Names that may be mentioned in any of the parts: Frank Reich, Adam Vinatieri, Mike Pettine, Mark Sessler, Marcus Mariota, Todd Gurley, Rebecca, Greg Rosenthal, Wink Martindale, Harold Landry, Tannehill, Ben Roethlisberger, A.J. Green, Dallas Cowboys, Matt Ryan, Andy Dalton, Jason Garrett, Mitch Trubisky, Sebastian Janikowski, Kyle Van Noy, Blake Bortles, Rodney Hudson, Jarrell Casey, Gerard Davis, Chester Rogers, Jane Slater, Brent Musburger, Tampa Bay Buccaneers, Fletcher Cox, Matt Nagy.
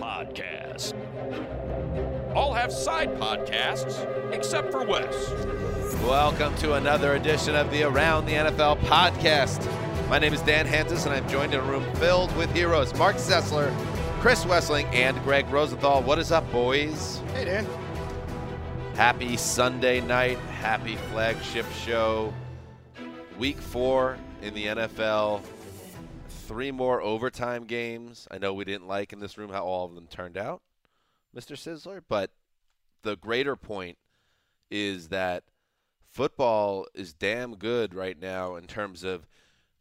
Podcast. All have side podcasts except for Wes. Welcome to another edition of the Around the NFL podcast. My name is Dan Hansis, and I'm joined in a room filled with heroes. Mark Sessler, Chris Wessling, and Greg Rosenthal. What is up, boys? Hey, Dan. Happy Sunday night. Happy flagship show. Week 4 in the NFL. 3 more overtime games. I know we didn't like in this room how all of them turned out, Mr. Sizzler, but the greater point is that football is damn good right now in terms of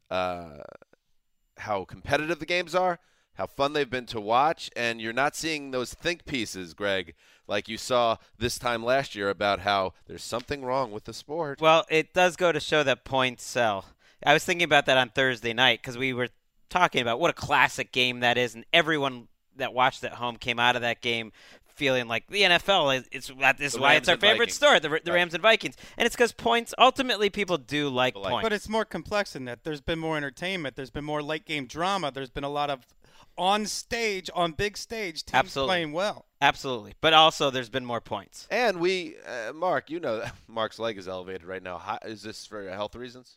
how competitive the games are, how fun they've been to watch, and you're not seeing those think pieces, Greg, like you saw this time last year about how there's something wrong with the sport. Well, it does go to show that points sell. I was thinking about that on Thursday night because we were talking about what a classic game that is, and everyone that watched at home came out of that game feeling like the NFL is why it's our favorite sport, the Rams and Vikings, and it's because points. Ultimately, people do like points, but it's more complex than that. There's been more entertainment. There's been more late game drama. There's been a lot of on big stage, teams playing well. Absolutely, but also there's been more points. And we, Mark, you know, Mark's leg is elevated right now. Is this for health reasons?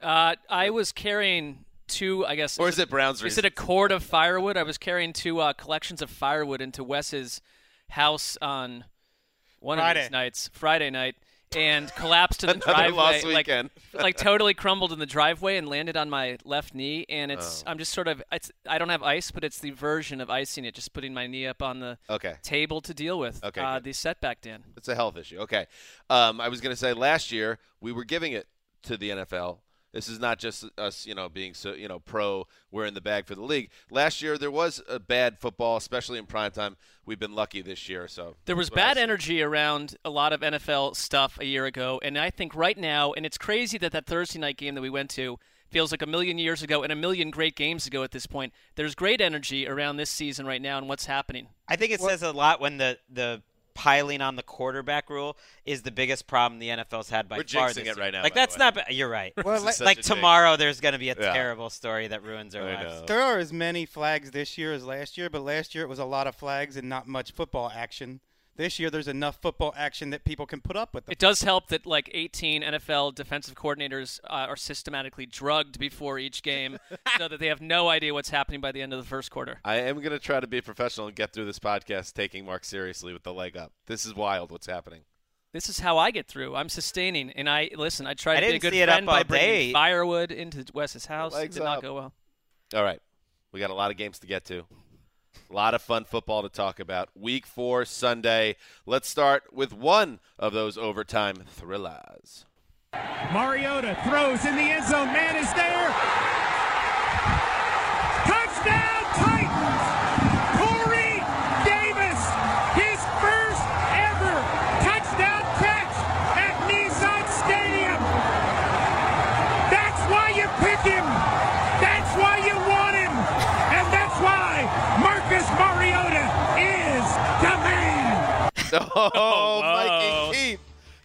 I was carrying 2, I guess. Or is it Brown's reason? Is it a cord of firewood? I was carrying 2 collections of firewood into Wes's house on Friday night, and collapsed to the driveway. Lost weekend. like totally crumbled in the driveway and landed on my left knee. And it's I'm just sort of I don't have ice, but it's the version of icing it, just putting my knee up on the table to deal with the setback, Dan. It's a health issue. Okay. I was going to say last year we were giving it to the NFL. This is not just us, being so, pro, we're in the bag for the league. Last year there was a bad football, especially in primetime. We've been lucky this year, so. There was bad energy around a lot of NFL stuff a year ago, and I think right now, and it's crazy that Thursday night game that we went to feels like a million years ago and a million great games ago at this point. There's great energy around this season right now and what's happening. I think it says a lot when the piling on the quarterback rule is the biggest problem the NFL's had by far. We're jinxing it right now. Like, that's not – you're right. Well, like tomorrow there's going to be a terrible story that ruins our lives. There are as many flags this year as last year, but last year it was a lot of flags and not much football action. This year there's enough football action that people can put up with it. It does help that, 18 NFL defensive coordinators are systematically drugged before each game so that they have no idea what's happening by the end of the first quarter. I am going to try to be professional and get through this podcast taking Mark seriously with the leg up. This is wild what's happening. This is how I get through. I'm sustaining, and I try to be a good friend by bringing firewood into Wes's house. It did not go well. All right. We got a lot of games to get to. A lot of fun football to talk about. Week 4 Sunday. Let's start with one of those overtime thrillers. Mariota throws in the end zone. Man is there. Touchdown Titans! Corey Davis, his first ever touchdown catch at Nissan Stadium. That's why you pick him. That's why you want him. Oh, Mike and Keith.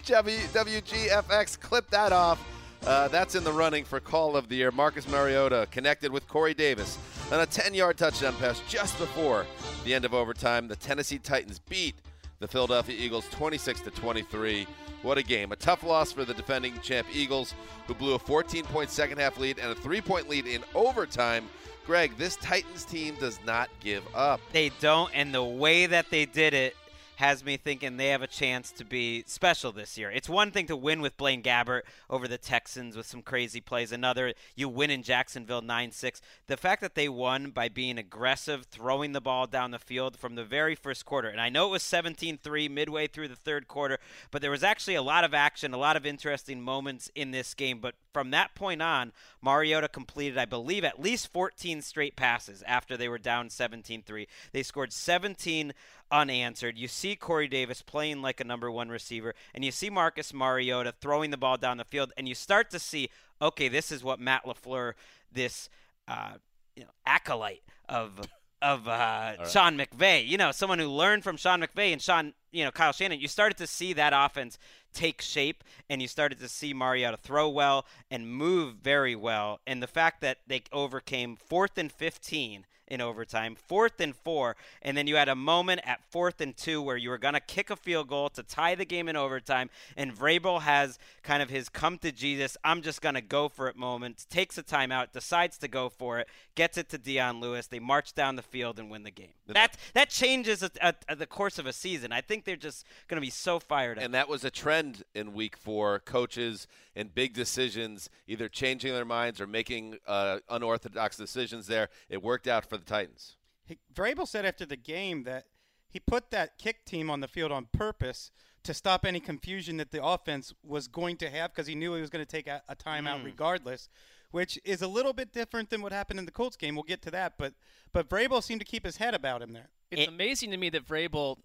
WGFX, clip that off. That's in the running for Call of the Year. Marcus Mariota connected with Corey Davis on a 10-yard touchdown pass just before the end of overtime. The Tennessee Titans beat the Philadelphia Eagles 26-23. What a game. A tough loss for the defending champ Eagles, who blew a 14-point second-half lead and a 3-point lead in overtime. Greg, this Titans team does not give up. They don't, and the way that they did it has me thinking they have a chance to be special this year. It's one thing to win with Blaine Gabbert over the Texans with some crazy plays. Another, you win in Jacksonville 9-6. The fact that they won by being aggressive, throwing the ball down the field from the very first quarter. And I know it was 17-3 midway through the third quarter, but there was actually a lot of action, a lot of interesting moments in this game. But from that point on, Mariota completed, I believe, at least 14 straight passes after they were down 17-3. They scored 17 unanswered. You see Corey Davis playing like a number one receiver, and you see Marcus Mariota throwing the ball down the field, and you start to see, okay, this is what Matt LaFleur, this acolyte of Sean McVay, someone who learned from Sean McVay and Kyle Shanahan. You started to see that offense take shape, and you started to see Mariota throw well and move very well. And the fact that they overcame 4th and 15 in overtime, 4th and 4, and then you had a moment at 4th and 2 where you were going to kick a field goal to tie the game in overtime, and Vrabel has kind of his come to Jesus, I'm just going to go for it moment, takes a timeout, decides to go for it, gets it to Dion Lewis, they march down the field and win the game. That changes the course of a season. I think they're just going to be so fired up. And that was a trend in week 4, coaches and big decisions either changing their minds or making unorthodox decisions there. It worked out for the Titans. Vrabel said after the game that he put that kick team on the field on purpose to stop any confusion that the offense was going to have, because he knew he was going to take a timeout regardless, which is a little bit different than what happened in the Colts game. We'll get to that, but Vrabel seemed to keep his head about him there. It's amazing to me that Vrabel,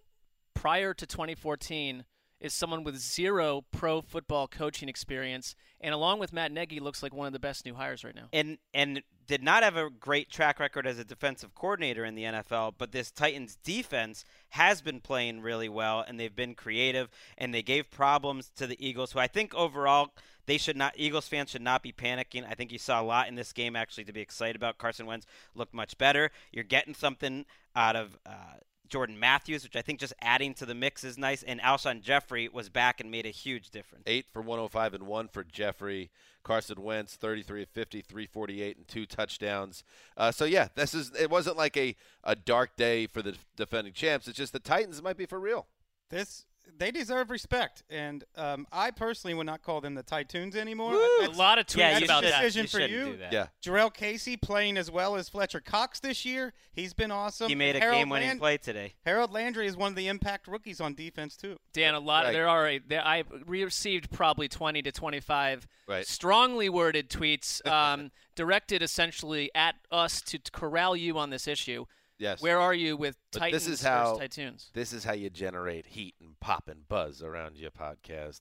prior to 2014, is someone with 0 pro football coaching experience, and along with Matt Nagy, looks like one of the best new hires right now. And did not have a great track record as a defensive coordinator in the NFL, but this Titans defense has been playing really well, and they've been creative, and they gave problems to the Eagles, who I think overall – Eagles fans should not be panicking. I think you saw a lot in this game, actually, to be excited about. Carson Wentz looked much better. You're getting something out of Jordan Matthews, which I think just adding to the mix is nice, and Alshon Jeffrey was back and made a huge difference. 8 for 105 and 1 for Jeffrey. Carson Wentz, 33 of 50, 348, and 2 touchdowns. It wasn't like a dark day for the defending champs. It's just the Titans might be for real. They deserve respect, and I personally would not call them the Titans anymore. A lot of tweets about that. Decision for you. Yeah. Jarrell Casey playing as well as Fletcher Cox this year. He's been awesome. He made a game-winning play today. Harold Landry is one of the impact rookies on defense too. Dan, I received probably 20 to 25 strongly worded tweets directed essentially at us to corral you on this issue. Yes. Where are you with Titans versus Titans? This is how you generate heat and pop and buzz around your podcast.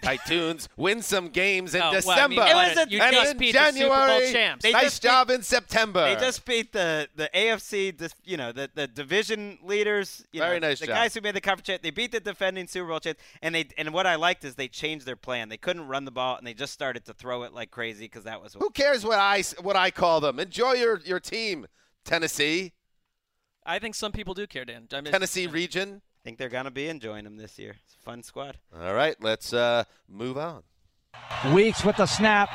Titans win some games in December. Beat the Super Bowl champs. In September. They just beat the AFC, the division leaders. The guys who made the conference champ. They beat the defending Super Bowl champs. And what I liked is they changed their plan. They couldn't run the ball, and they just started to throw it like crazy because that was. Who cares what I call them? Enjoy your team, Tennessee. I think some people do care, Dan. Tennessee region. I think they're going to be enjoying them this year. It's a fun squad. All right, let's move on. Weeks with the snap.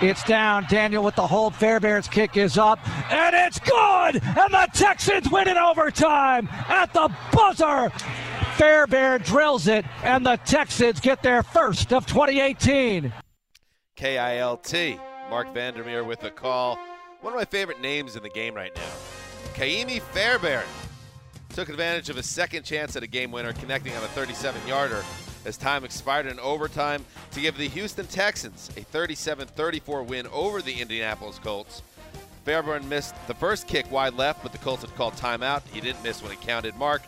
It's down. Daniel with the hold. Fairbairn's kick is up. And it's good! And the Texans win in overtime at the buzzer. Fairbairn drills it, and the Texans get their first of 2018. KILT. Mark Vandermeer with the call. One of my favorite names in the game right now. Kaimi Fairbairn took advantage of a second chance at a game winner, connecting on a 37-yarder as time expired in overtime to give the Houston Texans a 37-34 win over the Indianapolis Colts. Fairbairn missed the first kick wide left, but the Colts had called timeout. He didn't miss when it counted, Mark.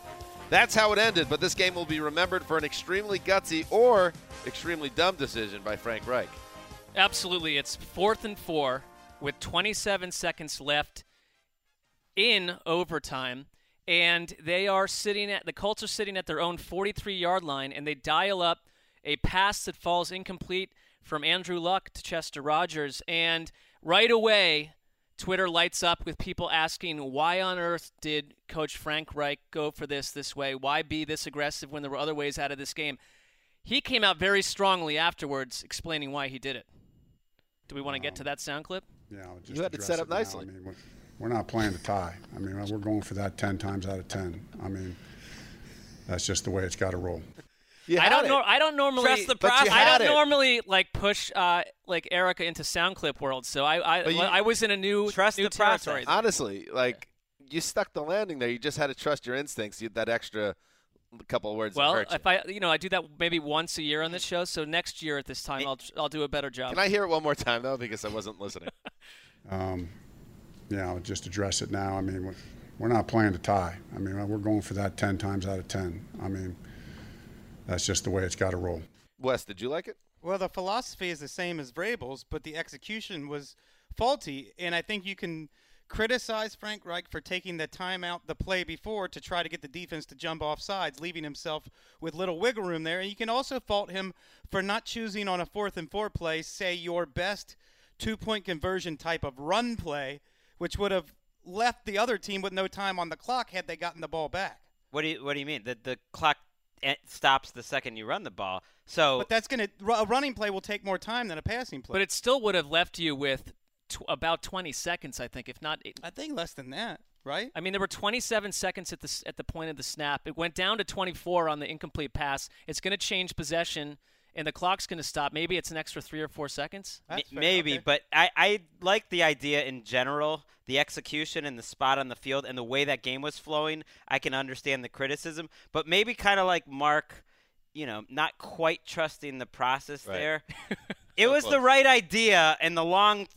That's how it ended, but this game will be remembered for an extremely gutsy or extremely dumb decision by Frank Reich. Absolutely. It's 4th and 4 with 27 seconds left in overtime, And they are sitting at – the Colts are sitting at their own 43-yard line, and they dial up a pass that falls incomplete from Andrew Luck to Chester Rogers. And right away, Twitter lights up with people asking, why on earth did Coach Frank Reich go for this way? Why be this aggressive when there were other ways out of this game? He came out very strongly afterwards explaining why he did it. Do we want to get to that sound clip? Yeah, you had it set up nicely. I mean, we're not playing to tie. I mean, we're going for that 10 times out of 10. I mean, that's just the way it's got to roll. I don't normally like push like Erica into sound clip world. So I was in a new territory. Honestly, like you stuck the landing there. You just had to trust your instincts. You had that extra couple of words. Well, I do that maybe once a year on this show. So next year at this time, I'll do a better job. Can I hear it one more time though? Because I wasn't listening. I'll just address it now. I mean, we're not playing to tie. I mean, we're going for that 10 times out of 10. I mean. That's just the way it's got to roll. Wes, did you like it? Well, the philosophy is the same as Vrabel's, but the execution was faulty. And I think you can criticize Frank Reich for taking the timeout the play before to try to get the defense to jump off sides, leaving himself with little wiggle room there. And you can also fault him for not choosing on a 4th-and-4 play, say, your best two-point conversion type of run play, which would have left the other team with no time on the clock had they gotten the ball back. What do you mean? The clock – it stops the second you run the ball. So, but that's going to – a running play will take more time than a passing play. But it still would have left you with about 20 seconds, I think, if not – I think less than that, right? I mean, there were 27 seconds at the point of the snap. It went down to 24 on the incomplete pass. It's going to change possession, and the clock's going to stop. Maybe it's an extra 3 or 4 seconds. Maybe, okay. But I like the idea in general, the execution and the spot on the field and the way that game was flowing. I can understand the criticism, but maybe kind of like Mark, not quite trusting the process right there. It was the right idea, and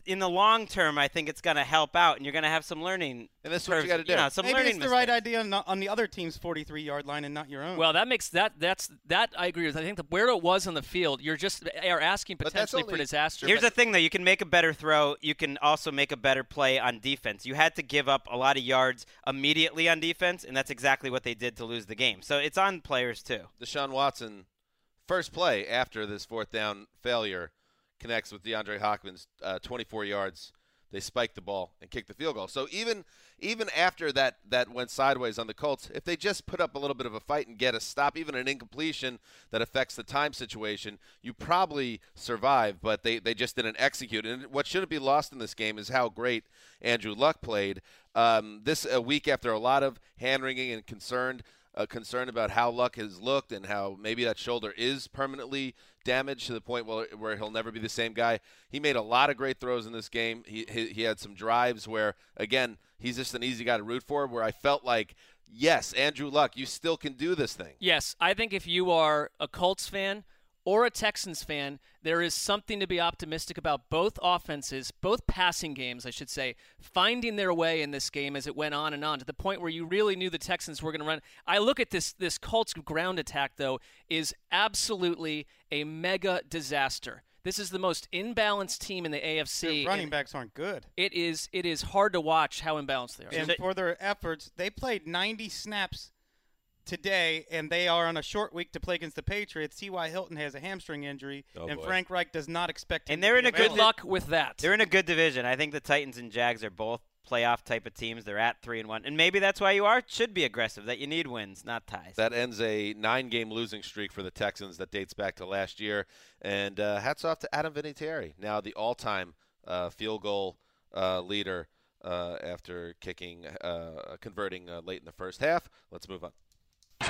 in the long term, I think it's going to help out, and you're going to have some learning. And that's what you got to do. Maybe it's the right idea on the other team's 43-yard line and not your own. Well, that I agree with. I think where it was on the field, you're just are asking potentially for disaster. Here's the thing, though: you can make a better throw. You can also make a better play on defense. You had to give up a lot of yards immediately on defense, and that's exactly what they did to lose the game. So it's on players too. Deshaun Watson, first play after this 4th down failure, connects with DeAndre Hawkins, 24 yards. They spiked the ball and kicked the field goal. So even after that went sideways on the Colts, if they just put up a little bit of a fight and get a stop, even an incompletion that affects the time situation, you probably survive, but they just didn't execute. And what shouldn't be lost in this game is how great Andrew Luck played. This a week after a lot of hand-wringing and concern about how Luck has looked and how maybe that shoulder is permanently damaged to the point where he'll never be the same guy. He made a lot of great throws in this game. He had some drives where, again, he's just an easy guy to root for, where I felt like, yes, Andrew Luck, you still can do this thing. Yes, I think if you are a Colts fan or a Texans fan, there is something to be optimistic about both offenses, both passing games, I should say, finding their way in this game as it went on and on to the point where you really knew the Texans were going to run. I look at this Colts ground attack, though, is absolutely a mega disaster. This is the most imbalanced team in the AFC. Their running backs aren't good. It is hard to watch how imbalanced they are. And for their efforts, they played 90 snaps today, and they are on a short week to play against the Patriots. T.Y. Hilton has a hamstring injury, and boy. Frank Reich does not expect him and they're in a good luck with that. They're in a good division. I think the Titans and Jags are both playoff type of teams. They're at 3-1, and maybe that's why you should be aggressive. That you need wins, not ties. That ends a 9-game losing streak for the Texans that dates back to last year. And hats off to Adam Vinatieri, now the all-time field goal leader after converting late in the first half. Let's move on.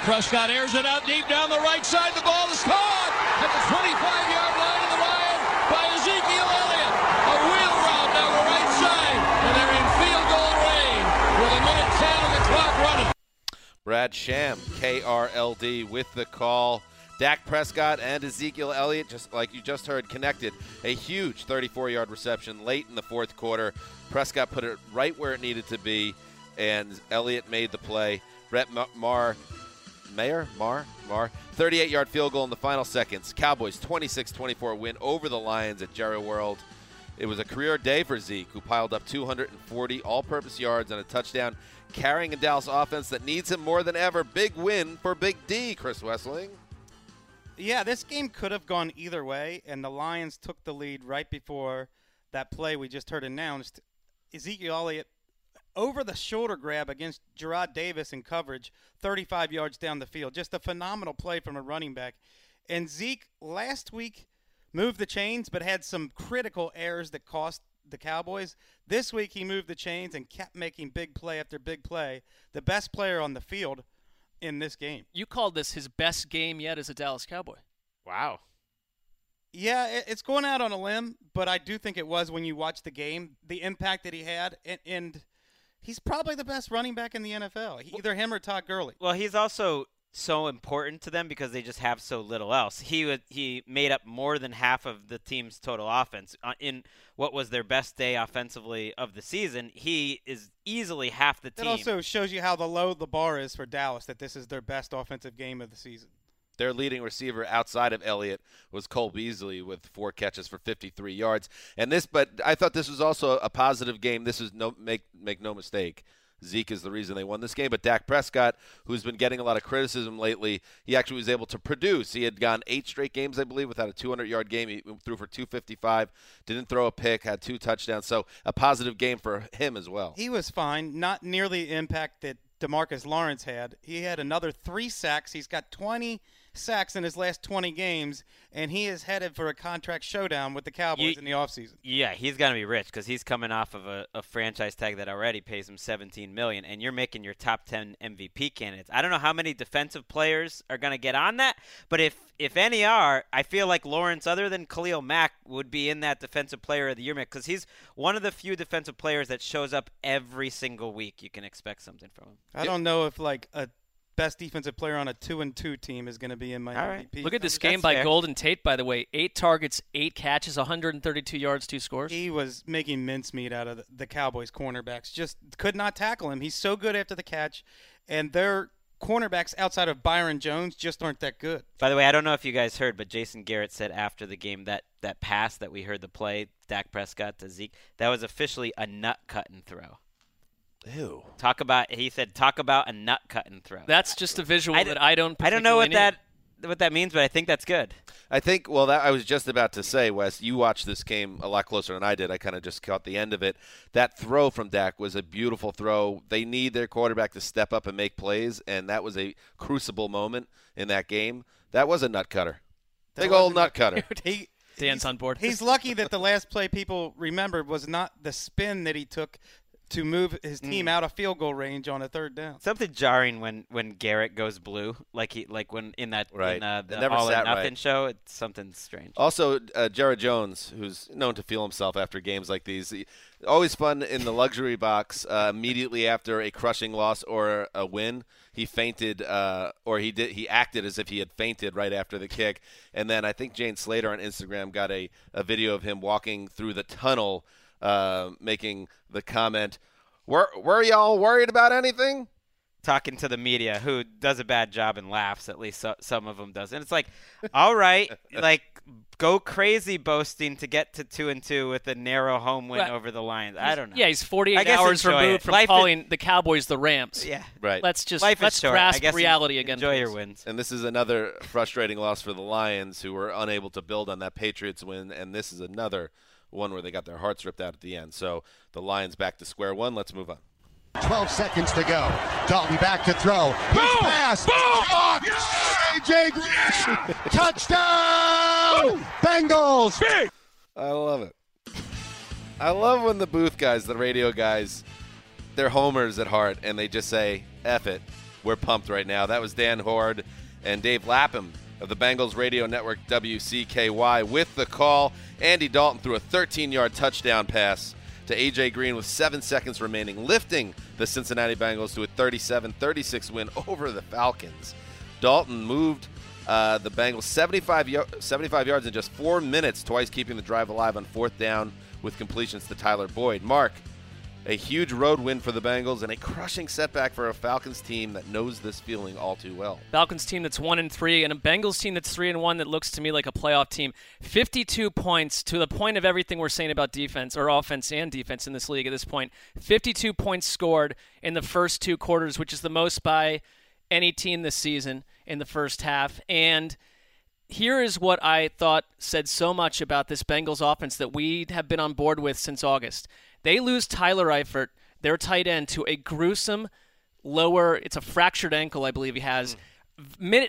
Prescott airs it out deep down the right side. The ball is caught at the 25-yard line of the Lions by Ezekiel Elliott. A wheel route down the right side, and they're in field goal range with a minute 10 on the clock running. Brad Sham, KRLD, with the call. Dak Prescott and Ezekiel Elliott, just like you just heard, connected. A huge 34-yard reception late in the 4th quarter. Prescott put it right where it needed to be, and Elliott made the play. Brett Maher, 38-yard field goal in the final seconds. Cowboys 26-24 win over the Lions at Jerry World. It was a career day for Zeke, who piled up 240 all-purpose yards and a touchdown, carrying a Dallas offense that needs him more than ever. Big win for Big D, Chris Wessling. Yeah, this game could have gone either way, and the Lions took the lead right before that play we just heard announced. Ezekiel Elliott, over the shoulder grab against Gerard Davis in coverage, 35 yards down the field. Just a phenomenal play from a running back. And Zeke last week moved the chains but had some critical errors that cost the Cowboys. This week he moved the chains and kept making big play after big play. The best player on the field in this game. You called this his best game yet as a Dallas Cowboy. Wow. Yeah, it's going out on a limb, but I do think it was, when you watch the game, the impact that he had. And he's probably the best running back in the NFL, either him or Todd Gurley. Well, he's also so important to them because they just have so little else. He made up more than half of the team's total offense. In what was their best day offensively of the season, he is easily half the team. It also shows you how low the bar is for Dallas, that this is their best offensive game of the season. Their leading receiver outside of Elliott was Cole Beasley with 4 catches for 53 yards. But I thought this was also a positive game. This is make no mistake, Zeke is the reason they won this game. But Dak Prescott, who's been getting a lot of criticism lately, he actually was able to produce. He had gone 8 straight games, I believe, without a 200-yard game. He threw for 255, didn't throw a pick, had 2 touchdowns. So a positive game for him as well. He was fine, not nearly the impact that DeMarcus Lawrence had. He had another 3 sacks. He's got 20 sacks in his last 20 games, and he is headed for a contract showdown with the Cowboys in the offseason. Yeah, he's going to be rich because he's coming off of a franchise tag that already pays him $17 million, and you're making your top 10 MVP candidates. I don't know how many defensive players are going to get on that, but if any are, I feel like Lawrence, other than Khalil Mack, would be in that defensive player of the year mix because he's one of the few defensive players that shows up every single week. You can expect something from him. I don't know if a best defensive player on a 2-2 team is going to be in my MVP. All right. Look at this game by Golden Tate, by the way. 8 targets, 8 catches, 132 yards, 2 scores. He was making mincemeat out of the Cowboys' cornerbacks. Just could not tackle him. He's so good after the catch, and their cornerbacks outside of Byron Jones just aren't that good. By the way, I don't know if you guys heard, but Jason Garrett said after the game that pass that we heard the play, Dak Prescott to Zeke, that was officially a nut-cutting throw. Ew. He said, talk about a nut cut and throw. That's just a visual that I don't particularly know what that means, but I think that's good. I think, I was just about to say, Wes, you watched this game a lot closer than I did. I kind of just caught the end of it. That throw from Dak was a beautiful throw. They need their quarterback to step up and make plays, and that was a crucible moment in that game. That was a nut cutter. Big old nut cutter. Dan's on board. He's lucky that the last play people remembered was not the spin that he took to move his team out of field goal range on a third down. Something jarring when Garrett goes blue, the All or Nothing show. It's something strange. Also, Jared Jones, who's known to feel himself after games like these, always fun in the luxury box. Immediately after a crushing loss or a win, he fainted, or he acted as if he had fainted right after the kick. And then I think Jane Slater on Instagram got a video of him walking through the tunnel, making the comment, were y'all worried about anything? Talking to the media, who does a bad job and laughs, at least some of them does. And it's like, all right, go crazy boasting to get to 2-2 with a narrow home win over the Lions. I don't know. Yeah, he's 48 hours removed from calling the Cowboys the Rams. Yeah, right. Let's grasp reality again. Enjoy your wins. And this is another frustrating loss for the Lions, who were unable to build on that Patriots win, and this is another one where they got their hearts ripped out at the end. So the Lions back to square one. Let's move on. 12 seconds to go. Dalton back to throw. His pass. Boom! Caught. Yeah! AJ Green. Yeah! Touchdown! Boom! Bengals. Big. I love it. I love when the booth guys, the radio guys, they're homers at heart, and they just say, F it. We're pumped right now. That was Dan Hord and Dave Lapham of the Bengals Radio Network, WCKY, with the call. Andy Dalton threw a 13-yard touchdown pass to A.J. Green with 7 seconds remaining, lifting the Cincinnati Bengals to a 37-36 win over the Falcons. Dalton moved the Bengals 75 yards in just 4 minutes, twice keeping the drive alive on 4th down with completions to Tyler Boyd. Mark, a huge road win for the Bengals and a crushing setback for a Falcons team that knows this feeling all too well. Falcons team that's 1-3 and a Bengals team that's 3-1 that looks to me like a playoff team. 52 points, to the point of everything we're saying about defense, or offense and defense in this league at this point. 52 points scored in the first two quarters, which is the most by any team this season in the first half. And here is what I thought said so much about this Bengals offense that we have been on board with since August. They lose Tyler Eifert, their tight end, to a gruesome lower, it's a fractured ankle I believe he has,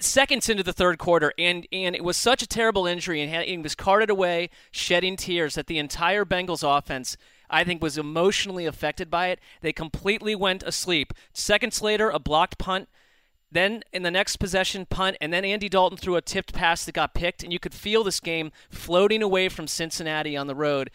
seconds into the third quarter, and it was such a terrible injury, and he was carted away, shedding tears, that the entire Bengals offense, I think, was emotionally affected by it. They completely went asleep. Seconds later, a blocked punt. Then in the next possession, punt, and then Andy Dalton threw a tipped pass that got picked, and you could feel this game floating away from Cincinnati on the road.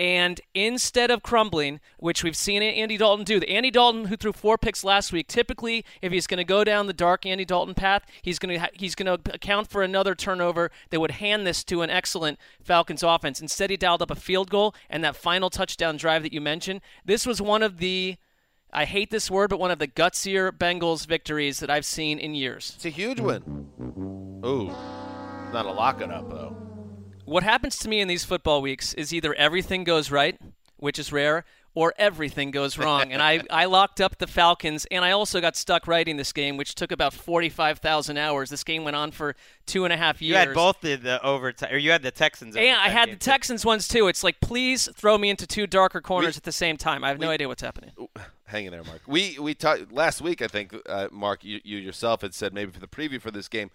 And instead of crumbling, which we've seen Andy Dalton do, the Andy Dalton who threw 4 picks last week, typically if he's going to go down the dark Andy Dalton path, he's going to account for another turnover that would hand this to an excellent Falcons offense. Instead, he dialed up a field goal and that final touchdown drive that you mentioned. This was one of the, I hate this word, but one of the gutsier Bengals victories that I've seen in years. It's a huge win. Ooh, not a locking up, though. What happens to me in these football weeks is either everything goes right, which is rare, or everything goes wrong. And I locked up the Falcons, and I also got stuck writing this game, which took about 45,000 hours. This game went on for 2.5 years. You had both the overtime, or you had the Texans. Yeah, I had the Texans ones too. It's like, please throw me into two darker corners at the same time. I have no idea what's happening. Hang in there, Mark. We talked last week, I think, Mark, you yourself had said maybe for the preview for this game,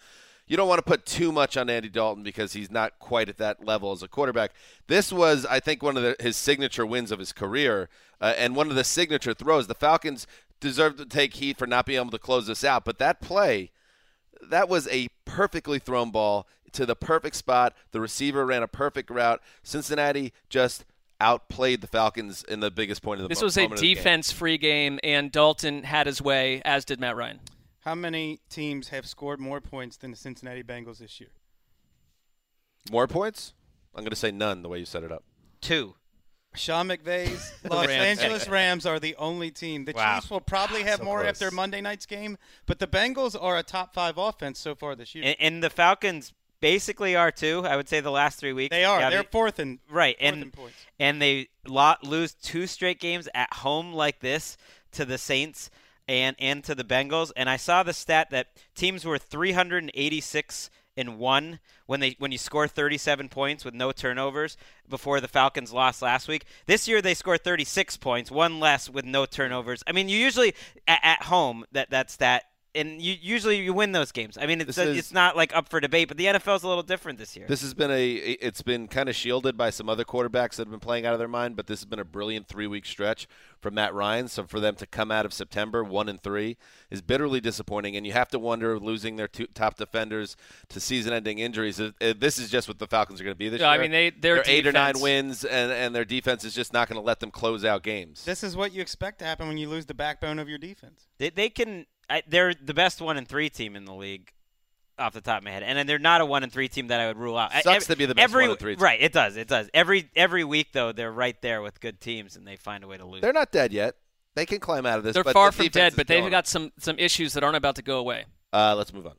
you don't want to put too much on Andy Dalton because he's not quite at that level as a quarterback. This was, I think, one of his signature wins of his career, and one of the signature throws. The Falcons deserved to take heat for not being able to close this out, but that play, that was a perfectly thrown ball to the perfect spot. The receiver ran a perfect route. Cincinnati just outplayed the Falcons in the biggest point of the game. This was a defense-free game, and Dalton had his way, as did Matt Ryan. How many teams have scored more points than the Cincinnati Bengals this year? More points? I'm going to say none the way you set it up. 2. Sean McVay's Los Angeles Rams are the only team. The Chiefs will probably have more after Monday night's game, but the Bengals are a top-5 offense so far this year. And the Falcons basically are too. I would say the last 3 weeks. They are. They're fourth in points. And they lose 2 straight games at home like this to the Saints and to the Bengals. And I saw the stat that teams were 386-1 when you score 37 points with no turnovers before the Falcons lost last week. This year they scored 36 points, 1 less with no turnovers. I mean, you usually at home that. And usually you win those games. I mean, it's not like up for debate, but the NFL's a little different this year. This has been it's been kind of shielded by some other quarterbacks that have been playing out of their mind, but this has been a brilliant 3-week stretch from Matt Ryan. So for them to come out of September 1-3 is bitterly disappointing, and you have to wonder, losing their 2 top defenders to season-ending injuries, if this is just what the Falcons are going to be this year. I mean, they're 8 or 9 wins, and their defense is just not going to let them close out games. This is what you expect to happen when you lose the backbone of your defense. They can. They're the best 1-3 team in the league off the top of my head. And they're not a 1-3 team that I would rule out. Sucks to be the best 1-3 team. Right, it does. Every week, though, they're right there with good teams, and they find a way to lose. They're not dead yet. They can climb out of this. They're far from dead, but they've got some issues that aren't about to go away. Let's move on.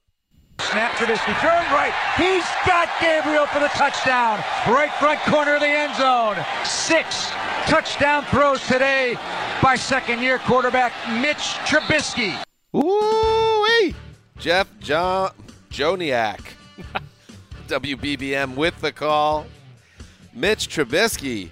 Snap, Trubisky, turn right. He's got Gabriel for the touchdown. Right front corner of the end zone. 6 touchdown throws today by second-year quarterback Mitch Trubisky. Ooh-wee! Jeff Joniak, WBBM with the call. Mitch Trubisky.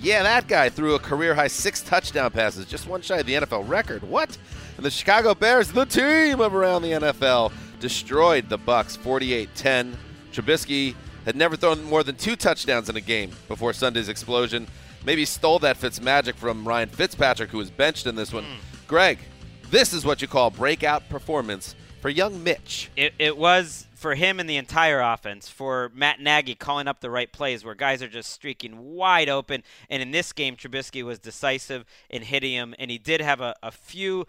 Yeah, that guy threw a career-high 6 touchdown passes, just one shy of the NFL record. What? And the Chicago Bears, the team of Around the NFL, destroyed the Bucs 48-10. Trubisky had never thrown more than 2 touchdowns in a game before Sunday's explosion. Maybe stole that Fitzmagic from Ryan Fitzpatrick, who was benched in this one. Greg, this is what you call breakout performance for young Mitch. It was for him and the entire offense, for Matt Nagy calling up the right plays where guys are just streaking wide open. And in this game, Trubisky was decisive in hitting him, and he did have a few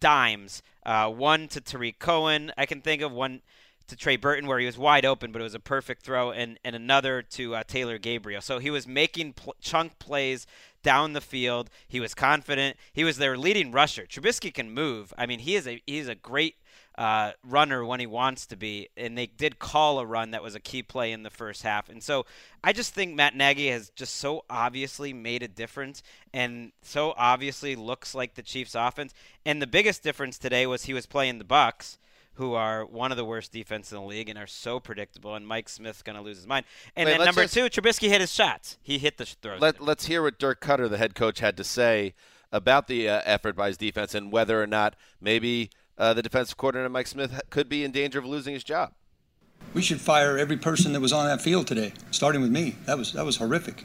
dimes. One to Tariq Cohen, I can think of, one to Trey Burton where he was wide open, but it was a perfect throw, and another to Taylor Gabriel. So he was making chunk plays down the field. He was confident. He was their leading rusher. Trubisky can move. I mean, he is a great runner when he wants to be, and they did call a run that was a key play in the first half. And so I just think Matt Nagy has just so obviously made a difference and so obviously looks like the Chiefs offense. And the biggest difference today was he was playing the Bucs, who are one of the worst defense in the league and are so predictable, and Mike Smith's going to lose his mind. And then number two, Trubisky hit his shots. He hit the throws. Let's hear what Dirk Cutter, the head coach, had to say about the effort by his defense and whether or not maybe the defensive coordinator Mike Smith could be in danger of losing his job. We should fire every person that was on that field today, starting with me. That was horrific.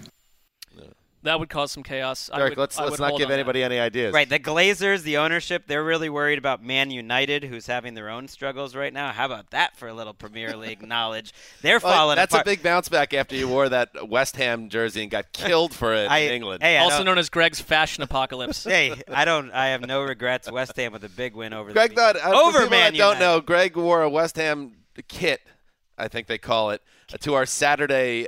That would cause some chaos. Derek, let's not give anybody any ideas. Right, the Glazers, the ownership, they're really worried about Man United, who's having their own struggles right now. How about that for a little Premier League knowledge? They're falling apart. That's a big bounce back after you wore that West Ham jersey and got killed for it in England. Hey, also known as Greg's fashion apocalypse. Hey, I have no regrets. West Ham with a big win over Greg the people that don't know, Greg wore a West Ham kit, I think they call it, to our Saturday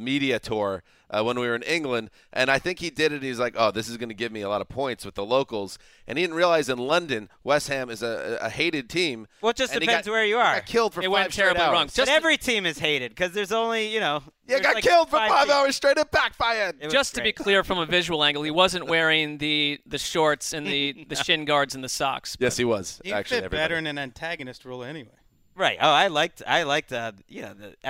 media tour when we were in England. And I think he did it. He was like, oh, this is going to give me a lot of points with the locals. And he didn't realize in London, West Ham is a hated team. Well, it just depends where you are. Got killed for it 5 hours. It went terribly wrong. But every team is hated because there's only, you got like killed for five hours straight. It backfired. Just to be clear, from a visual angle, he wasn't wearing the shorts and the shin guards and the socks. Yes, he was. He fit better in an antagonist role anyway. Right. Oh, I liked at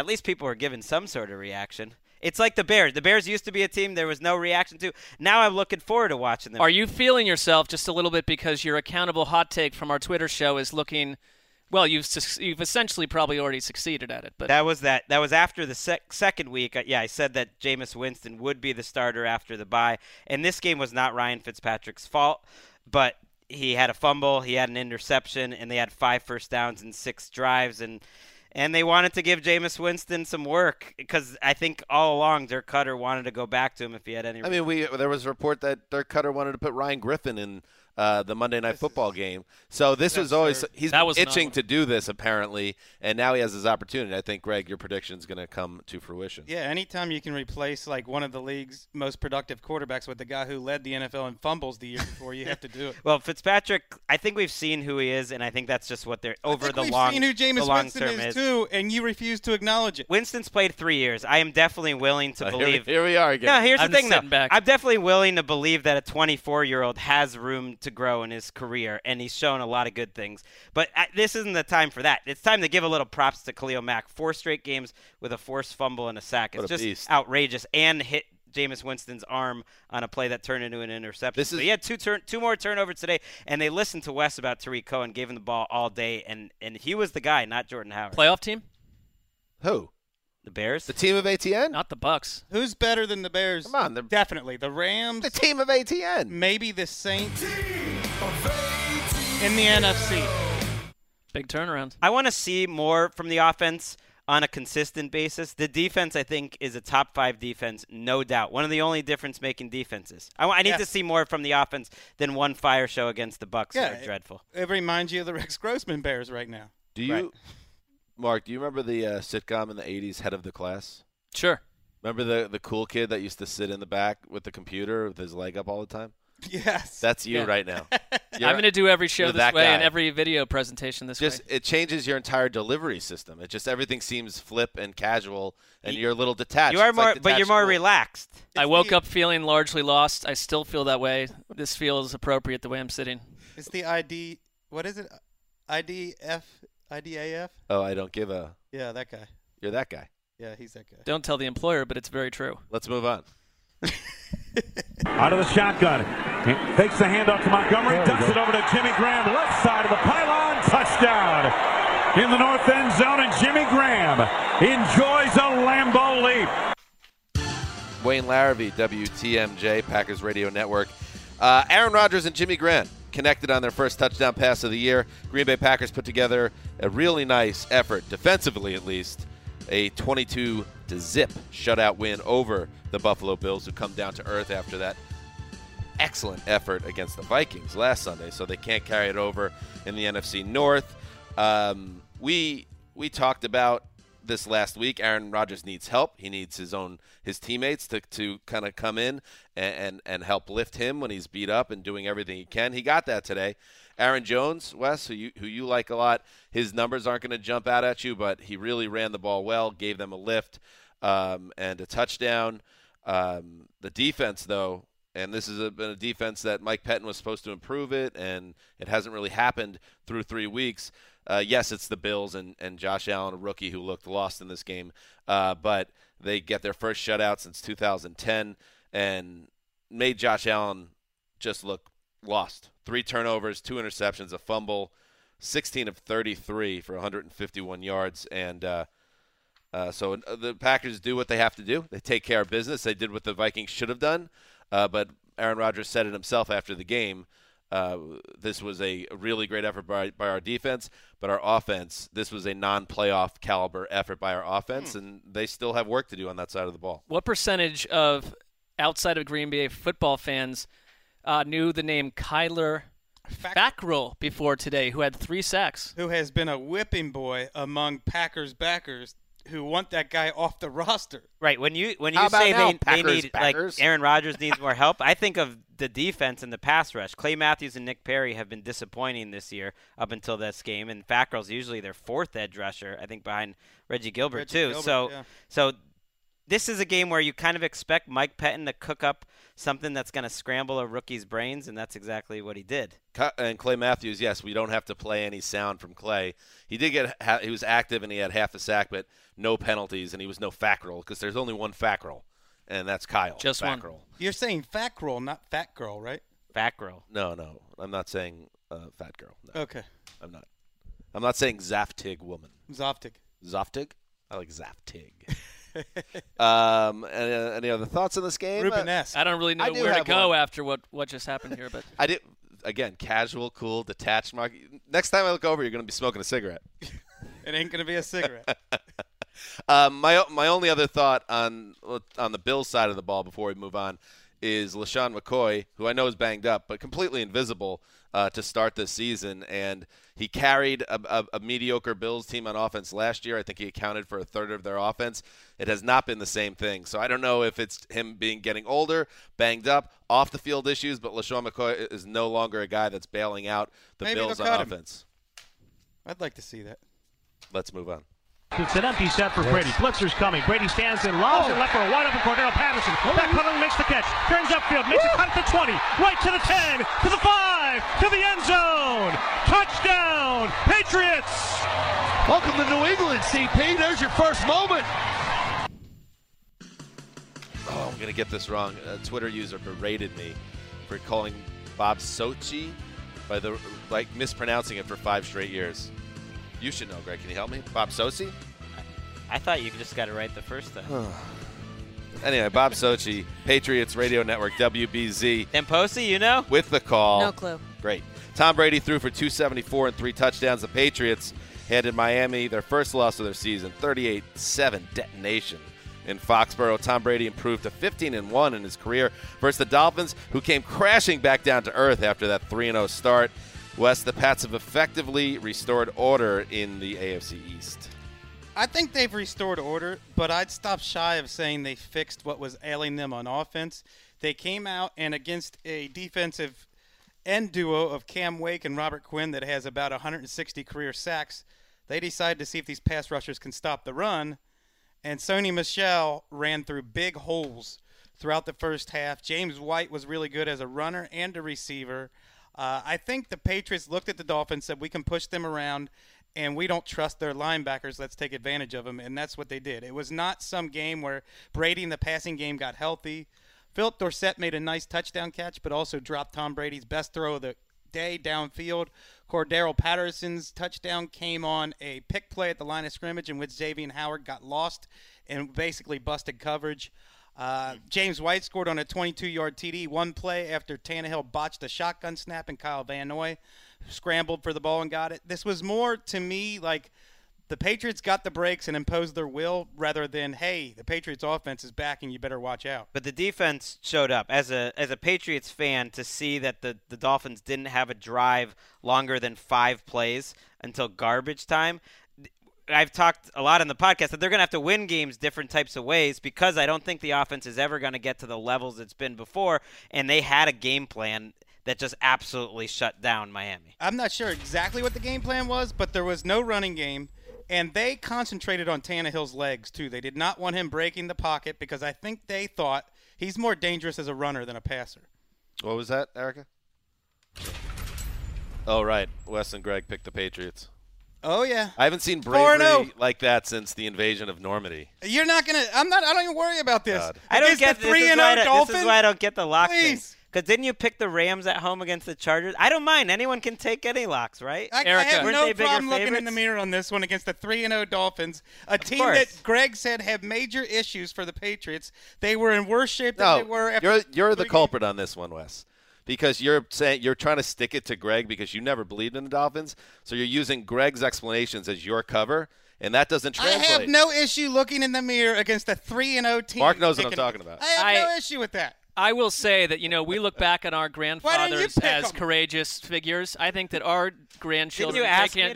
least people were given some sort of reaction. It's like the Bears. The Bears used to be a team there was no reaction to. Now I'm looking forward to watching them. Are you feeling yourself just a little bit because your accountable hot take from our Twitter show is looking – well, you've essentially probably already succeeded at it. But That was after the second week. Yeah, I said that Jameis Winston would be the starter after the bye. And this game was not Ryan Fitzpatrick's fault, but – he had a fumble, he had an interception, and they had 5 first downs and 6 drives. And they wanted to give Jameis Winston some work because I think all along Dirk Cutter wanted to go back to him if he had any reason. I mean, there was a report that Dirk Cutter wanted to put Ryan Griffin in the Monday Night Football game. So this was always – he's itching to do this apparently, and now he has his opportunity. I think, Greg, your prediction's going to come to fruition. Yeah, anytime you can replace like one of the league's most productive quarterbacks with the guy who led the NFL in fumbles the year before, you have to do it. Well, Fitzpatrick, I think we've seen who he is, and I think that's just what they're – over the long term is. I think we've seen who Jameis Winston is too, and you refuse to acknowledge it. Winston's played 3 years. I am definitely willing to believe – Here we are again. No, here's the thing, though. I'm definitely willing to believe that a 24-year-old has room to grow in his career, and he's shown a lot of good things. But this isn't the time for that. It's time to give a little props to Khalil Mack. 4 straight games with a forced fumble and a sack. It's just beast. Outrageous, and hit Jameis Winston's arm on a play that turned into an interception. But he had two more turnovers today, and they listened to Wes about Tariq Cohen, gave him the ball all day, and he was the guy, not Jordan Howard. Playoff team? Who? The Bears? The team of ATN? Not the Bucs. Who's better than the Bears? Come on. Definitely. The Rams. The team of ATN. Maybe the Saints. In the NFC. Big turnaround. I want to see more from the offense on a consistent basis. The defense, I think, is a top-5 defense, no doubt. One of the only difference-making defenses. I need to see more from the offense than one fire show against the Bucs. Yeah, they're dreadful. It reminds you of the Rex Grossman Bears right now. Do you – Mark, do you remember the sitcom in the 80s, Head of the Class? Sure. Remember the cool kid that used to sit in the back with the computer with his leg up all the time? Yes. That's you right now. I'm going to do every show this way and every video presentation this way. It changes your entire delivery system. It just everything seems flip and casual, and you're a little detached. You are more, but you're more relaxed. I woke up feeling largely lost. I still feel that way. This feels appropriate the way I'm sitting. It's the ID – what is it? IDF – IDAF? Oh, I don't give a... Yeah, that guy. You're that guy. Yeah, he's that guy. Don't tell the employer, but it's very true. Let's move on. Out of the shotgun. Takes the handoff to Montgomery. Ducks it over to Jimmy Graham. Left side of the pylon. Touchdown. In the north end zone, and Jimmy Graham enjoys a Lambeau leap. Wayne Larrabee, WTMJ, Packers Radio Network. Aaron Rodgers and Jimmy Graham connected on their first touchdown pass of the year. Green Bay Packers put together a really nice effort, defensively at least, a 22-0 shutout win over the Buffalo Bills, who come down to earth after that excellent effort against the Vikings last Sunday, so they can't carry it over in the NFC North. We We talked about this last week. Aaron Rodgers needs help. He needs his teammates to kind of come in and help lift him when he's beat up and doing everything he can. He got that today. Aaron Jones, Wes, who you like a lot, his numbers aren't going to jump out at you, but he really ran the ball well, gave them a lift and a touchdown. The defense, though, and this has been a defense that Mike Pettin was supposed to improve it, and it hasn't really happened through 3 weeks. Yes, it's the Bills and Josh Allen, a rookie who looked lost in this game, but they get their first shutout since 2010 and made Josh Allen just look lost. 3 turnovers, 2 interceptions, a fumble, 16 of 33 for 151 yards. And so the Packers do what they have to do. They take care of business. They did what the Vikings should have done, but Aaron Rodgers said it himself after the game. This was a really great effort by our defense, but our offense, this was a non-playoff caliber effort by our offense, and they still have work to do on that side of the ball. What percentage of outside of Green Bay football fans knew the name Kyler Fackrell before today, who had 3 sacks? Who has been a whipping boy among Packers backers who want that guy off the roster. Right. When you say they need Packers, like Aaron Rodgers needs more help, I think of the defense and the pass rush. Clay Matthews and Nick Perry have been disappointing this year up until this game, and Fackrell's usually their 4th edge rusher, I think, behind Reggie Gilbert. So this is a game where you kind of expect Mike Pettin to cook up something that's going to scramble a rookie's brains, and that's exactly what he did. And Clay Matthews, yes, we don't have to play any sound from Clay. He did he was active, and he had half a sack, but no penalties, and he was no Fackrell because there's only one Fackrell, and that's Kyle. Just Fackrell. One. You're saying Fackrell, not fat girl, right? Fackrell. No, I'm not saying fat girl. No. Okay. I'm not saying Zaftig woman. Zaftig? I like Zaftig. Any other thoughts on this game? Ruben-esque. I don't really know where to go after what just happened here, but I did again. Casual, cool, detached. Mark. Next time I look over, you're going to be smoking a cigarette. It ain't going to be a cigarette. My only other thought on the Bills side of the ball before we move on is LaShawn McCoy, who I know is banged up but completely invisible to start this season, and he carried a mediocre Bills team on offense last year. I think he accounted for a third of their offense. It has not been the same thing, so I don't know if it's him getting older, banged up, off the field issues, but LaShawn McCoy is no longer a guy that's bailing out the Bills on offense. I'd like to see that. Let's move on. It's an empty set for Brady. Blitzer's coming. Brady stands in, lobs it left for a wide open Cordell Patterson. Back pedal makes the catch. Turns upfield, makes a cut at the 20, right to the 10, to the 5, to the end zone. Touchdown, Patriots! Welcome to New England, CP. There's your first moment. Oh, I'm gonna get this wrong. A Twitter user berated me for calling Bob Sochi by mispronouncing it for 5 straight years. You should know, Greg. Can you help me? Bob Sochi? I thought you just got it right the first time. Anyway, Bob Sochi, Patriots Radio Network, WBZ. And Posey, you know? With the call. No clue. Great. Tom Brady threw for 274 and 3 touchdowns. The Patriots handed Miami their first loss of their season, 38-7 detonation in Foxborough. Tom Brady improved to 15-1 in his career versus the Dolphins, who came crashing back down to earth after that 3-0 start. Wes, the Pats have effectively restored order in the AFC East. I think they've restored order, but I'd stop shy of saying they fixed what was ailing them on offense. They came out and against a defensive end duo of Cam Wake and Robert Quinn that has about 160 career sacks, they decided to see if these pass rushers can stop the run, and Sony Michel ran through big holes throughout the first half. James White was really good as a runner and a receiver. I think the Patriots looked at the Dolphins, said we can push them around, and we don't trust their linebackers. Let's take advantage of them, and that's what they did. It was not some game where Brady in the passing game got healthy. Philip Dorsett made a nice touchdown catch, but also dropped Tom Brady's best throw of the day downfield. Cordero Patterson's touchdown came on a pick play at the line of scrimmage in which Xavier Howard got lost and basically busted coverage. James White scored on a 22-yard TD one play after Tannehill botched a shotgun snap and Kyle Van Noy scrambled for the ball and got it. This was more, to me, like the Patriots got the breaks and imposed their will rather than, hey, the Patriots offense is back and you better watch out. But the defense showed up. As a Patriots fan, to see that the Dolphins didn't have a drive longer than 5 plays until garbage time, I've talked a lot on the podcast that they're going to have to win games different types of ways, because I don't think the offense is ever going to get to the levels it's been before, and they had a game plan that just absolutely shut down Miami. I'm not sure exactly what the game plan was, but there was no running game, and they concentrated on Tannehill's legs too. They did not want him breaking the pocket, because I think they thought he's more dangerous as a runner than a passer. What was that, Erica? Oh, right. Wes and Greg picked the Patriots. Oh, yeah. I haven't seen bravery like that since the invasion of Normandy. You're not going to – I don't even worry about this. I don't get the 3-0 Dolphins. This is why I don't get the lock thing. Because didn't you pick the Rams at home against the Chargers? I don't mind. Anyone can take any locks, right? Erica, I have no problem looking in the mirror on this one against the 3-0 Dolphins, a team that Greg said had major issues for the Patriots. They were in worse shape than they were. You're the culprit on this one, Wes. Because you're saying you're trying to stick it to Greg because you never believed in the Dolphins, so you're using Greg's explanations as your cover, and that doesn't translate. I have no issue looking in the mirror against a 3-0 team. Mark knows what I'm talking about. I have no issue with that. I will say that, we look back on our grandfathers as courageous figures. I think that our grandchildren,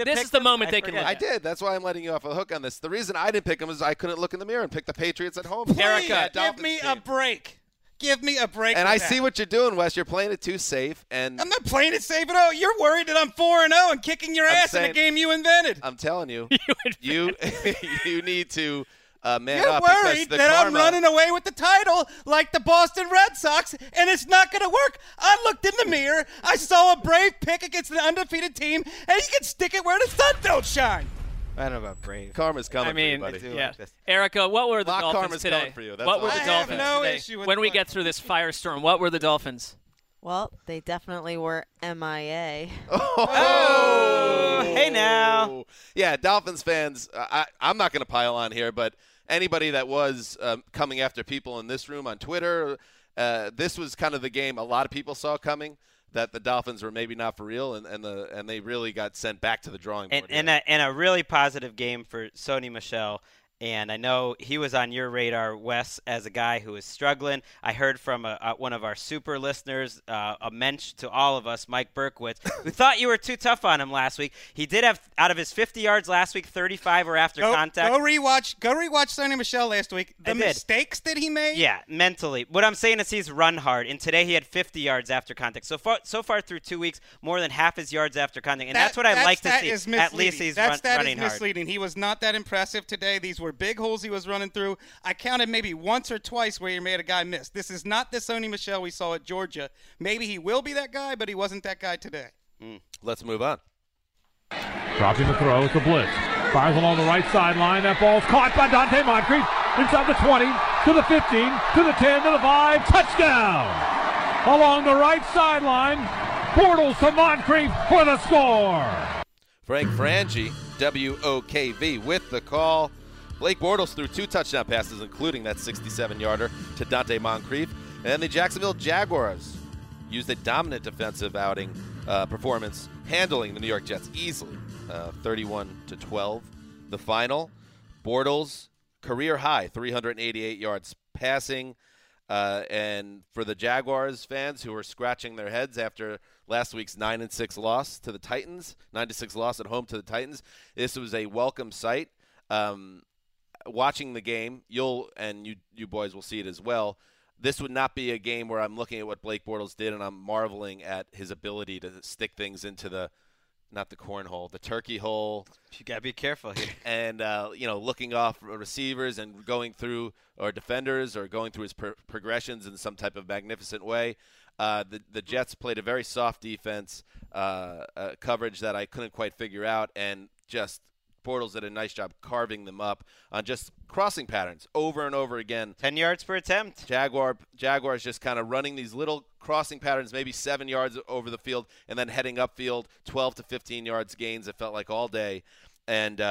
this is the moment they can look at. I did. That's why I'm letting you off a hook on this. The reason I didn't pick them is I couldn't look in the mirror and pick the Patriots at home. Erica, give me a break. Give me a break. And I see what you're doing, Wes. You're playing it too safe. And I'm not playing it safe at all. You're worried that I'm 4-0 and kicking your ass in a game you invented. I'm telling you, you need to man up. You're worried that I'm running away with the title like the Boston Red Sox, and it's not going to work. I looked in the mirror. I saw a brave pick against an undefeated team, and you can stick it where the sun don't shine. I don't know about brave. Karma's coming for you, buddy. Yeah. Erica, what were the Dolphins today? What were the Dolphins today? When we get through this firestorm, what were the Dolphins? Well, they definitely were MIA. Oh! Hey, now. Yeah, Dolphins fans, I'm not going to pile on here, but anybody that was coming after people in this room on Twitter, this was kind of the game a lot of people saw coming. That the Dolphins were maybe not for real, and they really got sent back to the drawing board. And a really positive game for Sony Michel. And I know he was on your radar, Wes, as a guy who is struggling. I heard from one of our super listeners, a mensch to all of us, Mike Berkowitz, who thought you were too tough on him last week. He did have, out of his 50 yards last week, 35 were after contact. Go rewatch Sony Michel last week. The mistakes that he made? Yeah, mentally. What I'm saying is he's run hard, and today he had 50 yards after contact. So far through 2 weeks, more than half his yards after contact, and that's what I like to see. Is misleading. At least he's running hard. That is misleading. He was not that impressive today. These were big holes he was running through. I counted maybe once or twice where he made a guy miss. This is not the Sony Michel we saw at Georgia. Maybe he will be that guy, but he wasn't that guy today. Let's move on. Dropping the throw with the blitz. Fires along the right sideline. That ball's caught by Dante Moncrief. Inside the 20, to the 15, to the 10, to the 5. Touchdown! Along the right sideline, Bortles to Moncrief for the score. Frank Frangie, WOKV, with the call. Blake Bortles threw 2 touchdown passes, including that 67-yarder to Dante Moncrief. And then the Jacksonville Jaguars used a dominant defensive outing performance, handling the New York Jets easily, 31-12. The final, Bortles, career-high, 388 yards passing. And for the Jaguars fans who were scratching their heads after last week's 9-6 loss to the Titans, 9-6 loss at home to the Titans, this was a welcome sight. Watching the game, you boys will see it as well. This would not be a game where I'm looking at what Blake Bortles did and I'm marveling at his ability to stick things into not the cornhole, the turkey hole. You gotta be careful here. And looking off receivers and going through or defenders or going through his progressions in some type of magnificent way. The Jets played a very soft defense coverage that I couldn't quite figure out, and just. Bortles did a nice job carving them up on just crossing patterns over and over again. 10 yards per attempt. Jaguars just kind of running these little crossing patterns, maybe 7 yards over the field, and then heading upfield, 12 to 15 yards gains, it felt like all day. And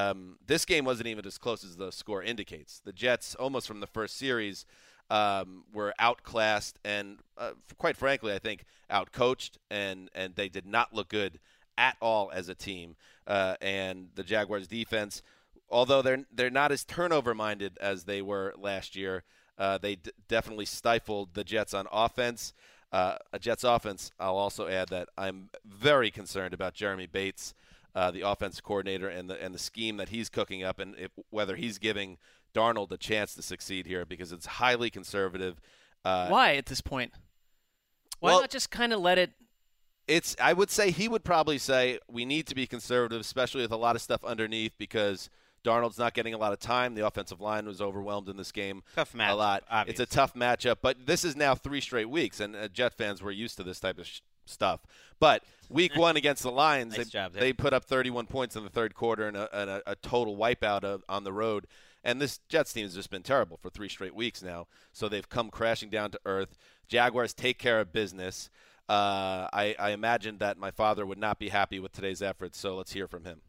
this game wasn't even as close as the score indicates. The Jets, almost from the first series, were outclassed and, quite frankly, I think outcoached, and they did not look good at all as a team. And the Jaguars defense, although they're not as turnover minded as they were last year, they definitely stifled the Jets on offense. Jets offense, I'll also add that I'm very concerned about Jeremy Bates the offensive coordinator and the scheme that he's cooking up, and if, whether he's giving Darnold a chance to succeed here, because it's highly conservative. Why at this point? Why not just kind of let it? It's. I would say he would probably say we need to be conservative, especially with a lot of stuff underneath, because Darnold's not getting a lot of time. The offensive line was overwhelmed in this game. Tough matchup. A lot. Obviously. It's a tough matchup, but this is now 3 straight weeks, and Jet fans were used to this type of stuff. But week one against the Lions, they put up 31 points in the third quarter and a total wipeout on the road. And this Jets team has just been terrible for 3 straight weeks now, so they've come crashing down to earth. Jaguars take care of business. I imagined that my father would not be happy with today's efforts, so let's hear from him.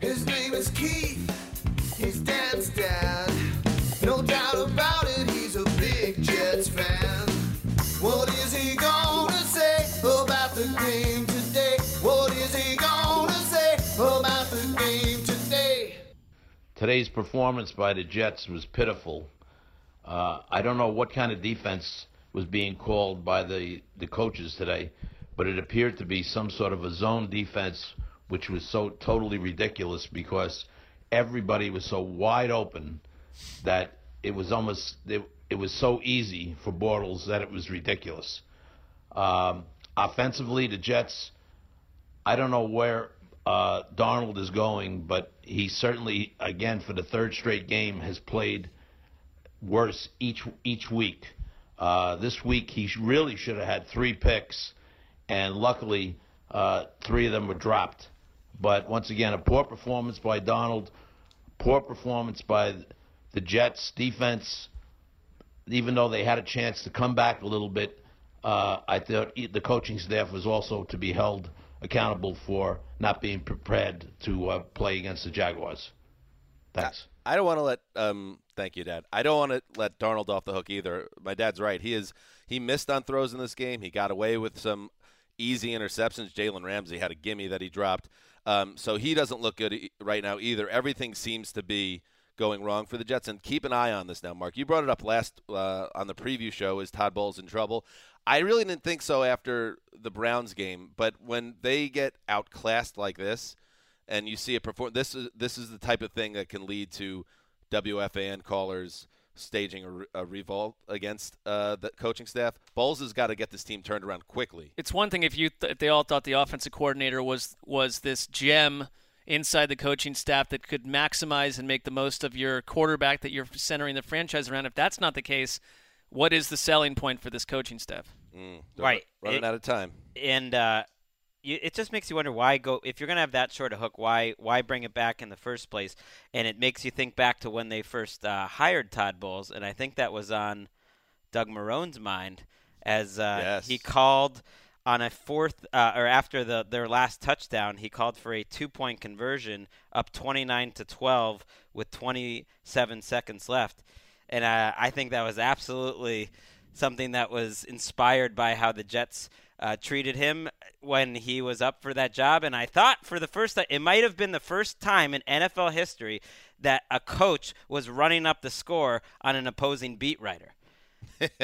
His name is Keith. He's Dad's dad. No doubt about it, he's a big Jets fan. What is he gonna say about the game today? What is he gonna say about the game today? Today's performance by the Jets was pitiful. I don't know what kind of defense was being called by the coaches today, but it appeared to be some sort of a zone defense, which was so totally ridiculous because everybody was so wide open that it was almost, it was so easy for Bortles that it was ridiculous. Offensively, the Jets, I don't know where Darnold is going, but he certainly, again, for the third straight game, has played worse each week. This week, he really should have had 3 picks, and luckily, 3 of them were dropped. But once again, a poor performance by Darnold, poor performance by the Jets defense. Even though they had a chance to come back a little bit, I thought the coaching staff was also to be held accountable for not being prepared to play against the Jaguars. Thanks. I don't want to let thank you, Dad. I don't want to let Darnold off the hook either. My dad's right. He missed on throws in this game. He got away with some easy interceptions. Jalen Ramsey had a gimme that he dropped. So he doesn't look good right now either. Everything seems to be going wrong for the Jets, and keep an eye on this now, Mark. You brought it up last on the preview show. Is Todd Bowles in trouble? I really didn't think so after the Browns game, but when they get outclassed like this, and you see a perform, this is the type of thing that can lead to WFAN callers staging a revolt against the coaching staff. Bowles has got to get this team turned around quickly. It's one thing if they all thought the offensive coordinator was this gem inside the coaching staff that could maximize and make the most of your quarterback that you're centering the franchise around. If that's not the case, what is the selling point for this coaching staff? Right. Running out of time. And it just makes you wonder why go – if you're going to have that short a hook, why bring it back in the first place? And it makes you think back to when they first hired Todd Bowles, and I think that was on Doug Marone's mind as he called – on a fourth or after their last touchdown, he called for a 2-point conversion up 29-12 with 27 seconds left. And I think that was absolutely something that was inspired by how the Jets treated him when he was up for that job. And I thought for the first time, it might have been the first time in NFL history that a coach was running up the score on an opposing beat writer.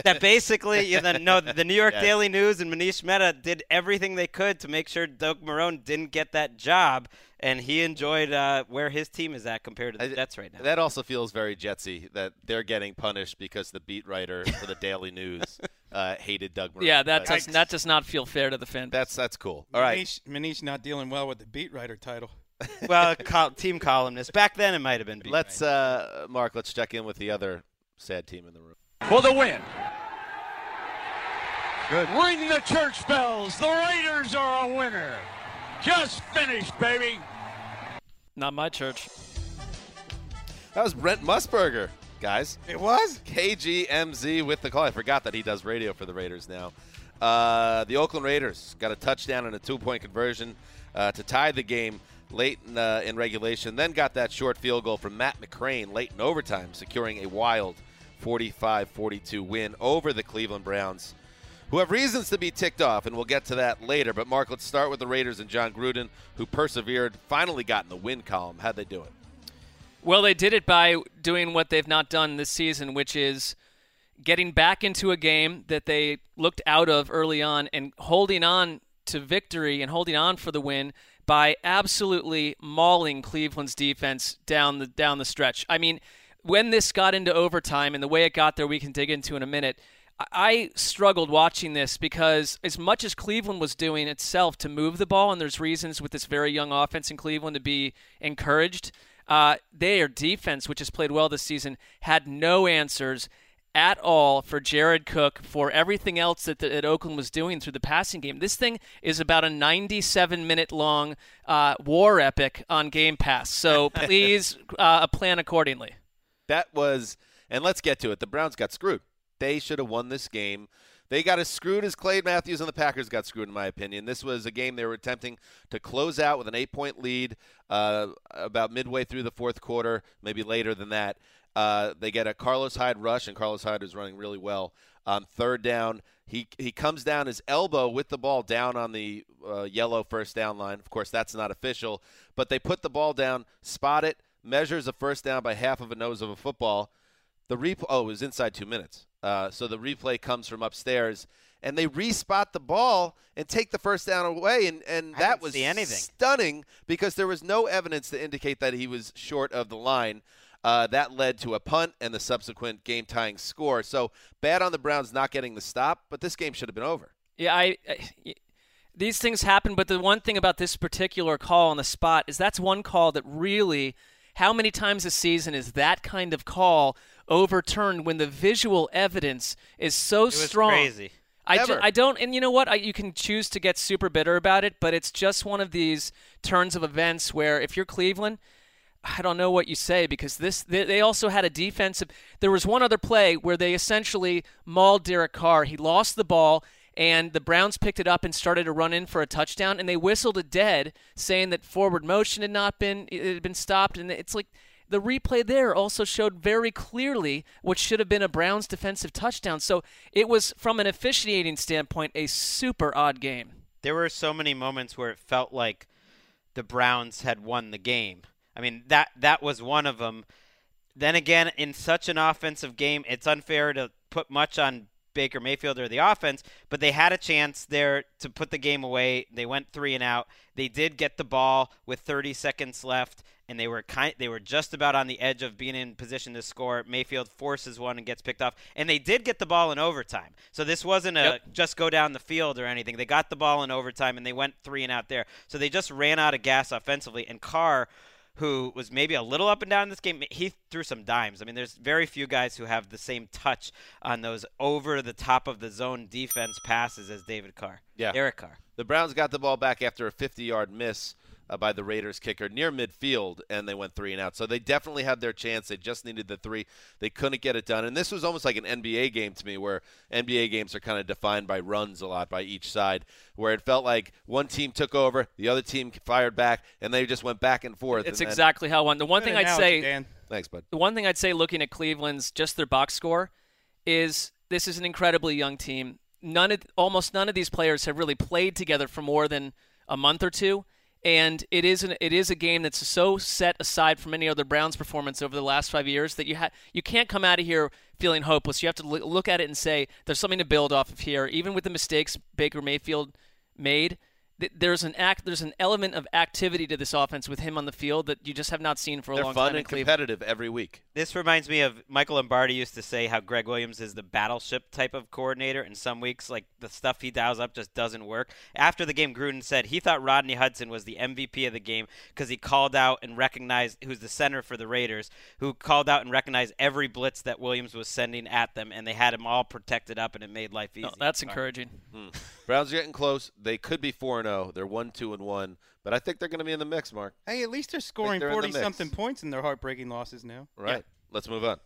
That basically, the New York Daily News and Manish Mehta did everything they could to make sure Doug Marrone didn't get that job, and he enjoyed where his team is at compared to the Jets right now. That also feels very Jetsy that they're getting punished because the beat writer for the Daily News hated Doug Marrone. Yeah, that does not feel fair to the fan. That's cool. All right, Manish not dealing well with the beat writer title. Well, team columnist. Back then, it might have been beat writer. Mark, let's check in with the other sad team in the room. For the win. Good. Ring the church bells. The Raiders are a winner. Just finished, baby. Not my church. That was Brent Musburger, guys. It was? KGMZ with the call. I forgot that he does radio for the Raiders now. The Oakland Raiders got a touchdown and a 2-point conversion to tie the game late in regulation, then got that short field goal from Matt McCrane late in overtime, securing a wild 45-42 win over the Cleveland Browns, who have reasons to be ticked off, and we'll get to that later. But, Mark, let's start with the Raiders and John Gruden, who persevered, finally got in the win column. How'd they do it? Well, they did it by doing what they've not done this season, which is getting back into a game that they looked out of early on and holding on to victory and holding on for the win by absolutely mauling Cleveland's defense down the stretch. I mean, when this got into overtime and the way it got there, we can dig into in a minute, I struggled watching this because as much as Cleveland was doing itself to move the ball, and there's reasons with this very young offense in Cleveland to be encouraged, their defense, which has played well this season, had no answers at all for Jared Cook, for everything else that Oakland was doing through the passing game. This thing is about a 97-minute-long war epic on Game Pass, so please plan accordingly. That was – and let's get to it. The Browns got screwed. They should have won this game. They got as screwed as Clay Matthews and the Packers got screwed, in my opinion. This was a game they were attempting to close out with an 8-point lead about midway through the fourth quarter, maybe later than that. They get a Carlos Hyde rush, and Carlos Hyde is running really well. On third down, he comes down his elbow with the ball down on the yellow first down line. Of course, that's not official, but they put the ball down, spot it, measures a first down by half of a nose of a football. The replay, it was inside 2 minutes. So the replay comes from upstairs, and they re-spot the ball and take the first down away, and that was stunning because there was no evidence to indicate that he was short of the line. That led to a punt and the subsequent game-tying score. So bad on the Browns not getting the stop, but this game should have been over. Yeah, these things happen, but the one thing about this particular call on the spot is that's one call that really – how many times a season is that kind of call overturned when the visual evidence is so strong? It was crazy. I don't, and you know what? You can choose to get super bitter about it, but it's just one of these turns of events where if you're Cleveland, I don't know what you say because they also had a defensive. There was one other play where they essentially mauled Derek Carr. He lost the ball. And the Browns picked it up and started to run in for a touchdown, and they whistled it dead, saying that forward motion had been stopped. And it's like the replay there also showed very clearly what should have been a Browns defensive touchdown. So it was, from an officiating standpoint, a super odd game. There were so many moments where it felt like the Browns had won the game. I mean, that was one of them. Then again, in such an offensive game, it's unfair to put much on Baker Mayfield or the offense, but they had a chance there to put the game away. They went 3 and out. They did get the ball with 30 seconds left, and they were just about on the edge of being in position to score. Mayfield forces one and gets picked off, and they did get the ball in overtime. So this wasn't just go down the field or anything. They got the ball in overtime, and they went 3 and out there. So they just ran out of gas offensively, and Carr, who was maybe a little up and down in this game, he threw some dimes. I mean, there's very few guys who have the same touch on those over-the-top-of-the-zone defense passes as David Carr. Yeah. Derek Carr. The Browns got the ball back after a 50-yard miss by the Raiders kicker near midfield, and they went 3 and out. So they definitely had their chance. They just needed the 3. They couldn't get it done. And this was almost like an NBA game to me, where NBA games are kind of defined by runs a lot by each side, where it felt like one team took over, the other team fired back, and they just went back and forth. It's exactly how one – the one thing I'd say – Dan. Thanks, bud. The one thing I'd say looking at Cleveland's just their box score is this is an incredibly young team. Almost none of these players have really played together for more than a month or two. And it is a game that's so set aside from any other Browns performance over the last 5 years that you can't come out of here feeling hopeless. You have to look at it and say there's something to build off of here. Even with the mistakes Baker Mayfield made, there's an element of activity to this offense with him on the field that you just have not seen for a long time. They're fun and competitive every week. This reminds me of Michael Lombardi used to say how Greg Williams is the battleship type of coordinator, and some weeks, like, the stuff he dials up just doesn't work. After the game, Gruden said he thought Rodney Hudson was the MVP of the game because he called out and recognized, who's the center for the Raiders, who called out and recognized every blitz that Williams was sending at them, and they had him all protected up, and it made life easy. Oh, that's encouraging. Browns are getting close. They could be 4-0. They're 1-2-1. But I think they're going to be in the mix, Mark. Hey, at least they're scoring 40-something points in their heartbreaking losses now. Right. Yeah. Let's move on.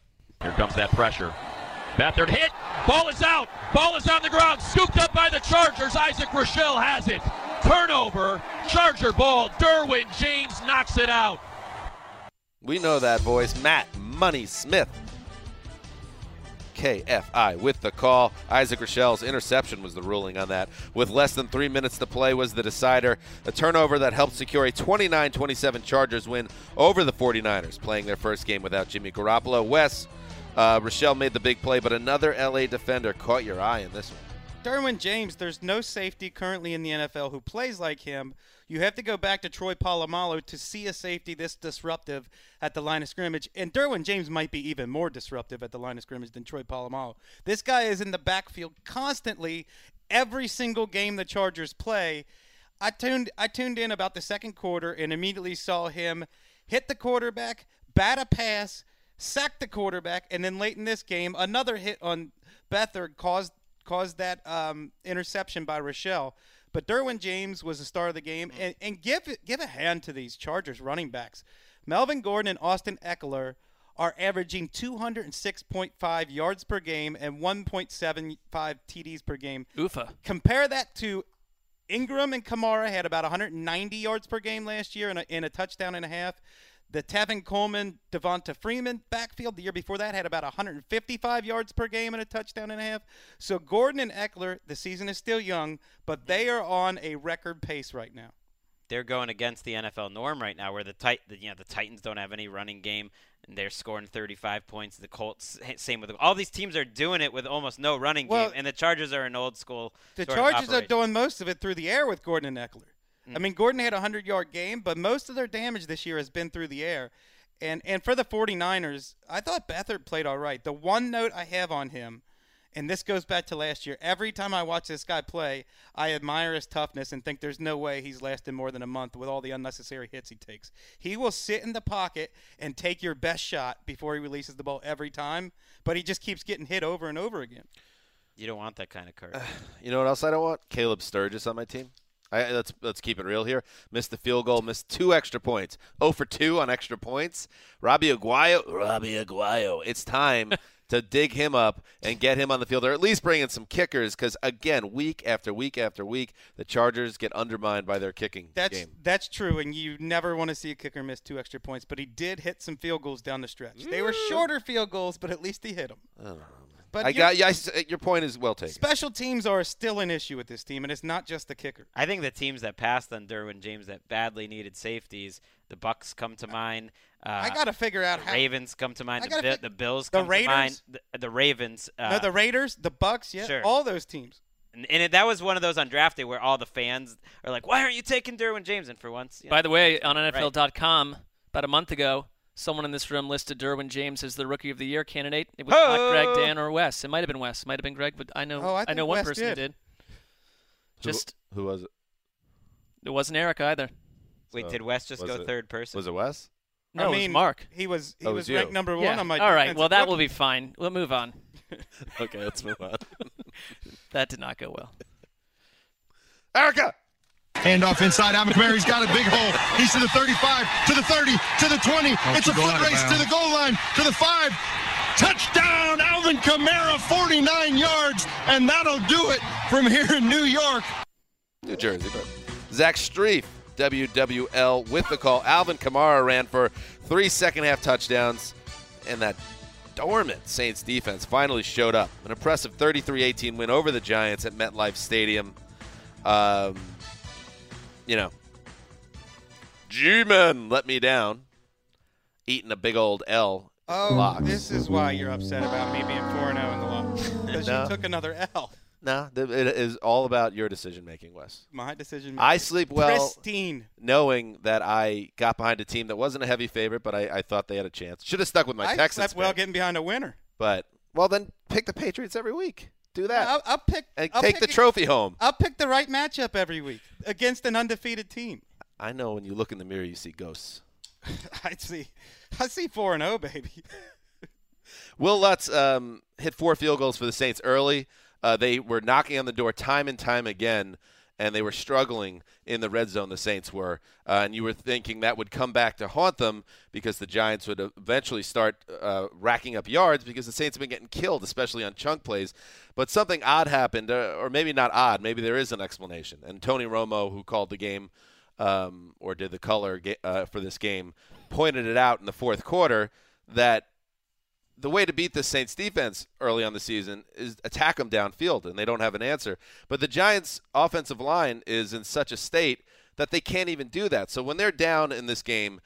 Here comes that pressure. Beathard hit. Ball is out. Ball is on the ground. Scooped up by the Chargers. Isaac Rochelle has it. Turnover. Charger ball. Derwin James knocks it out. We know that voice. Matt Money Smith. KFI with the call. Isaac Rochelle's interception was the ruling on that. With less than 3 minutes to play was the decider. A turnover that helped secure a 29-27 Chargers win over the 49ers, playing their first game without Jimmy Garoppolo. Rochelle made the big play, but another L.A. defender caught your eye in this one. Derwin James, there's no safety currently in the NFL who plays like him. You have to go back to Troy Polamalu to see a safety this disruptive at the line of scrimmage. And Derwin James might be even more disruptive at the line of scrimmage than Troy Polamalu. This guy is in the backfield constantly every single game the Chargers play. I tuned in about the second quarter and immediately saw him hit the quarterback, bat a pass, sack the quarterback, and then late in this game, another hit on Beathard caused that interception by Rochelle. But Derwin James was the star of the game. And give a hand to these Chargers running backs. Melvin Gordon and Austin Eckler are averaging 206.5 yards per game and 1.75 TDs per game. Oofa. Compare that to Ingram and Kamara had about 190 yards per game last year in a touchdown and a half. The Tevin Coleman, Devonta Freeman backfield the year before that had about 155 yards per game and a touchdown and a half. So Gordon and Eckler, the season is still young, but they are on a record pace right now. They're going against the NFL norm right now, where the Titans don't have any running game, and they're scoring 35 points. The Colts, same with them. All these teams are doing it with almost no running game, and the Chargers are an old school. The Chargers are doing most of it through the air with Gordon and Eckler. I mean, Gordon had a 100-yard game, but most of their damage this year has been through the air. And for the 49ers, I thought Beathard played all right. The one note I have on him, and this goes back to last year, every time I watch this guy play, I admire his toughness and think there's no way he's lasted more than a month with all the unnecessary hits he takes. He will sit in the pocket and take your best shot before he releases the ball every time, but he just keeps getting hit over and over again. You don't want that kind of curve. You know what else I don't want? Caleb Sturgis on my team. Let's keep it real here. Missed the field goal, missed two extra points. 0 for 2 on extra points. Robbie Aguayo. It's time to dig him up and get him on the field, or at least bring in some kickers, because, again, week after week after week, the Chargers get undermined by their kicking game. That's true, and you never want to see a kicker miss two extra points, but he did hit some field goals down the stretch. They were shorter field goals, but at least he hit them. I don't know. But your point is well taken. Special teams are still an issue with this team, and it's not just the kicker. I think the teams that passed on Derwin James that badly needed safeties, the Bucks come to mind. I got to figure out how. Ravens come to mind. The Bills come to mind. The Ravens. The Raiders, the Bucks, yeah, sure. All those teams. And that was one of those on draft day where all the fans are like, why aren't you taking Derwin James? And for once. You know, by the way, on NFL.com about a month ago, someone in this room listed Derwin James as the Rookie of the Year candidate. It was not Greg, Dan, or Wes. It might have been Wes. It might have been Greg, but I know one Wes person did. Who was it? It wasn't Eric either. Wait, did Wes just go third person? Was it Wes? No, it was Mark. He was ranked number one on my defense. All right, well, that will be fine. We'll move on. Okay, let's move on. That did not go well. Erica! Handoff inside. He's got a big hole. He's to the 35, to the 30, to the 20. It's a foot race to the goal line, to the 5. Touchdown, Alvin Kamara, 49 yards, and that'll do it from here in New York. New Jersey. Zach Streif, WWL, with the call. Alvin Kamara ran for 3 second-half touchdowns, and that dormant Saints defense finally showed up. An impressive 33-18 win over the Giants at MetLife Stadium. G-Men let me down, eating a big old L. Oh, lock. This is why you're upset about me being 4-0 in the loss. Because you took another L. No, it is all about your decision-making, Wes. My decision-making. I sleep well pristine, knowing that I got behind a team that wasn't a heavy favorite, but I thought they had a chance. Should have stuck with my Texans. I slept well getting behind a winner. But, well, then pick the Patriots every week. Do that. I'll pick the trophy home. I'll pick the right matchup every week against an undefeated team. I know when you look in the mirror, you see ghosts. I see 4-0, baby. Will Lutz hit 4 field goals for the Saints early. They were knocking on the door time and time again, and they were struggling in the red zone, the Saints were. And you were thinking that would come back to haunt them because the Giants would eventually start racking up yards because the Saints have been getting killed, especially on chunk plays. But something odd happened, or maybe not odd. Maybe there is an explanation. And Tony Romo, who called the game or did the color for this game, pointed it out in the fourth quarter that the way to beat the Saints defense early on the season is attack them downfield, and they don't have an answer. But the Giants' offensive line is in such a state that they can't even do that. So when they're down in this game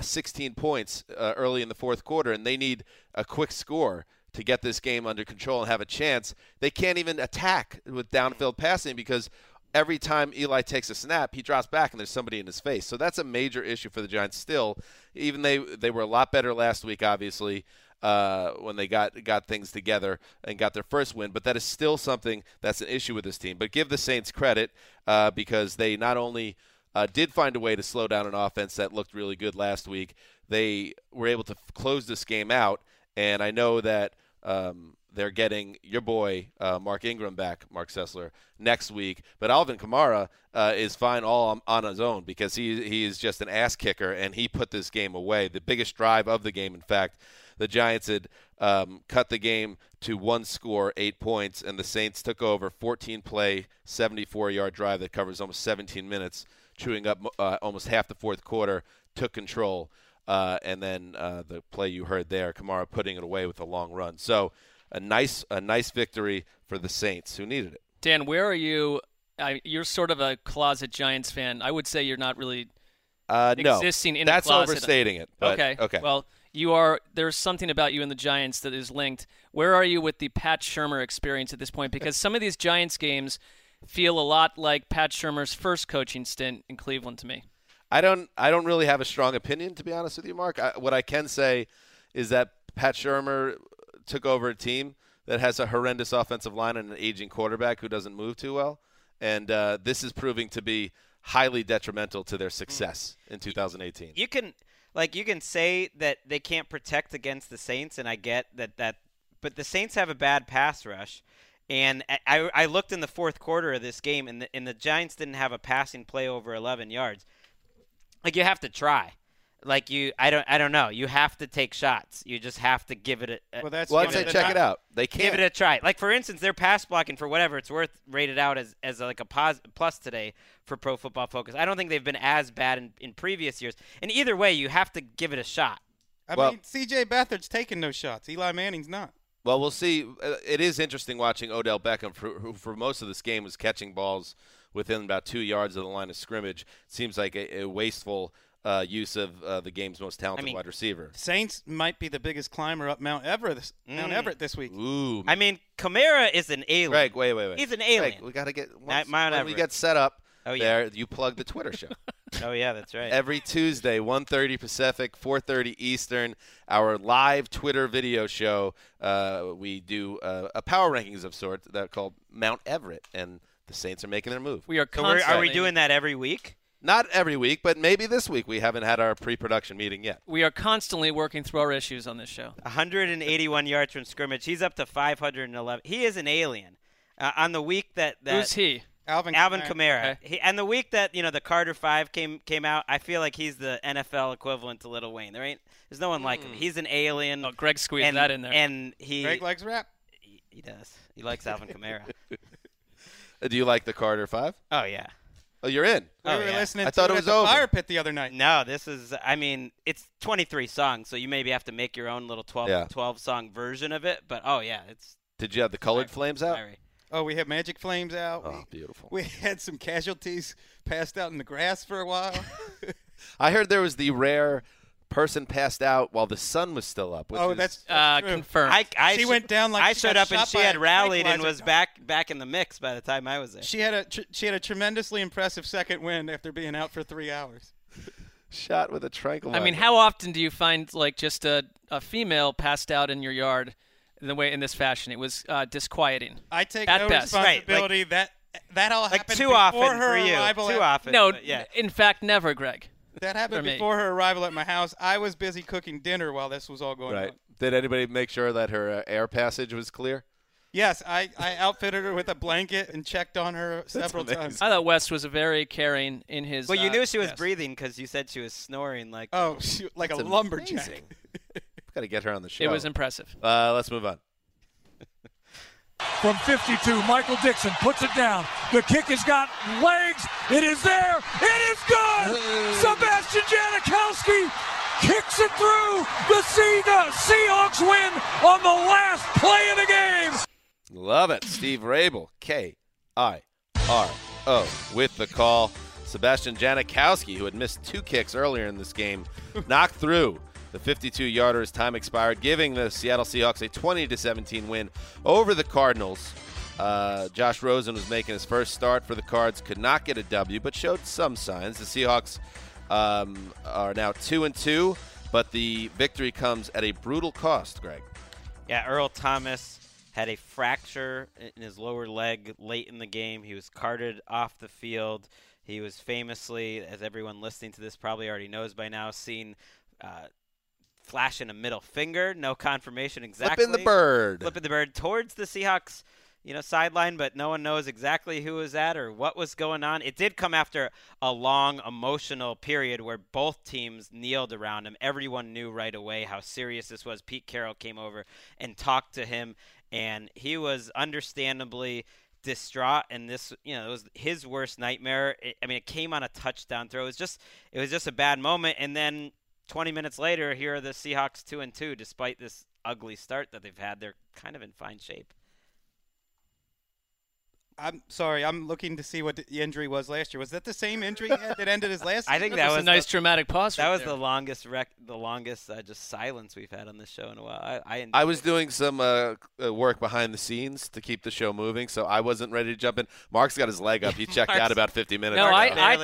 16 points early in the fourth quarter and they need a quick score, to get this game under control and have a chance. They can't even attack with downfield passing because every time Eli takes a snap, he drops back and there's somebody in his face. So that's a major issue for the Giants still. Even they were a lot better last week, obviously, when they got things together and got their first win. But that is still something that's an issue with this team. But give the Saints credit because they not only did find a way to slow down an offense that looked really good last week, they were able to close this game out. And I know that they're getting your boy Mark Ingram back, Mark Sessler, next week. But Alvin Kamara is fine all on his own because he is just an ass kicker, and he put this game away. The biggest drive of the game, in fact. The Giants had cut the game to one score, 8 points, and the Saints took over 14-play, 74-yard drive that covers almost 17 minutes, chewing up almost half the fourth quarter, took control. And then the play you heard there, Kamara putting it away with a long run. So a nice victory for the Saints, who needed it. Dan, where are you? You're sort of a closet Giants fan. I would say you're not really existing in the closet. That's overstating it. But, okay. Well, you are. There's something about you in the Giants that is linked. Where are you with the Pat Shurmur experience at this point? Because some of these Giants games feel a lot like Pat Shurmur's first coaching stint in Cleveland to me. I don't really have a strong opinion, to be honest with you, Mark. What I can say is that Pat Shurmur took over a team that has a horrendous offensive line and an aging quarterback who doesn't move too well, and this is proving to be highly detrimental to their success in 2018. You can say that they can't protect against the Saints, and I get that, but the Saints have a bad pass rush. And I looked in the fourth quarter of this game, and the Giants didn't have a passing play over 11 yards. Like, you have to try. Like, I don't know. You have to take shots. You just have to give it a – well, that's I'd say check it out. They can't. Give it a try. Like, for instance, their pass blocking, for whatever it's worth, rated out as like a plus today for Pro Football Focus. I don't think they've been as bad in previous years. And either way, you have to give it a shot. I mean, C.J. Beathard's taking no shots. Eli Manning's not. Well, we'll see. It is interesting watching Odell Beckham, who for most of this game was catching balls within about 2 yards of the line of scrimmage. Seems like a wasteful use of the game's most talented wide receiver. Saints might be the biggest climber up Mount Everett this week. Ooh. I mean, Kamara is an alien. Greg, wait. He's an alien. Greg, we got to get Mount Everett. We get set up there. You plug the Twitter show. Oh, yeah, that's right. Every Tuesday, 1:30 Pacific, 4:30 Eastern, our live Twitter video show. We do a power rankings of sorts that are called Mount Everett, and the Saints are making their move. We are constantly. Are we doing that every week? Not every week, but maybe this week. We haven't had our pre-production meeting yet. We are constantly working through our issues on this show. 181 yards from scrimmage. He's up to 511. He is an alien. On the week that – Who's he? Alvin Kamara. Okay. And the week that the Carter 5 came out, I feel like he's the NFL equivalent to Little Wayne. There's no one like him. He's an alien. Oh, Greg squeezed that in there. And Greg likes rap. He does. He likes Alvin Kamara. Do you like the Carter 5? Oh yeah. Oh, you're in. We were listening. I thought it was over. Fire pit the other night. No, this is. I mean, it's 23 songs, so you maybe have to make your own little 12 song version of it. But it's. Did you have the colored flames out? Oh, we had magic flames out. Oh, beautiful. We had some casualties passed out in the grass for a while. I heard there was the rare person passed out while the sun was still up. That's confirmed. She went down like she showed up, and she had rallied and was back in the mix by the time I was there. She had a tremendously impressive second wind after being out for 3 hours. Shot with a tranquilizer. I mean, how often do you find like just a female passed out in your yard? The way in this fashion, it was disquieting. I take no responsibility. Right. Like, that all happened like too before often her for you. Arrival. Too often. No, in fact, never, Greg. That happened before her arrival at my house. I was busy cooking dinner while this was all going on. Did anybody make sure that her air passage was clear? Yes, I outfitted her with a blanket and checked on her several times. I thought Wes was very caring in his. Well, you knew she was breathing because you said she was snoring like. Oh, she, like a lumberjack. Got to get her on the show. It was impressive. Let's move on. From 52, Michael Dixon puts it down. The kick has got legs. It is there. It is good. Sebastian Janikowski kicks it through. The Seahawks win on the last play of the game. Love it. Steve Rabel, KIRO, with the call. Sebastian Janikowski, who had missed 2 kicks earlier in this game, knocked through The 52-yarder's time expired, giving the Seattle Seahawks a 20-17 win over the Cardinals. Josh Rosen was making his first start for the Cards, could not get a W, but showed some signs. The Seahawks are now 2-2, but the victory comes at a brutal cost, Greg. Yeah, Earl Thomas had a fracture in his lower leg late in the game. He was carted off the field. He was famously, as everyone listening to this probably already knows by now, seen flashing a middle finger. No confirmation exactly. Flipping the bird towards the Seahawks sideline, but no one knows exactly who was that or what was going on. It did come after a long emotional period where both teams kneeled around him. Everyone knew right away how serious this was. Pete Carroll came over and talked to him, and he was understandably distraught, and this, it was his worst nightmare. It came on a touchdown throw. It was just a bad moment, and then 20 minutes later, here are the Seahawks 2-2, despite this ugly start that they've had. They're kind of in fine shape. I'm sorry. I'm looking to see what the injury was last year. Was that the same injury that ended his last? I think that was a nice traumatic pause. That was the longest just silence we've had on this show in a while. I was doing some work behind the scenes to keep the show moving, so I wasn't ready to jump in. Mark's got his leg up. He checked out about 50 minutes ago. No, I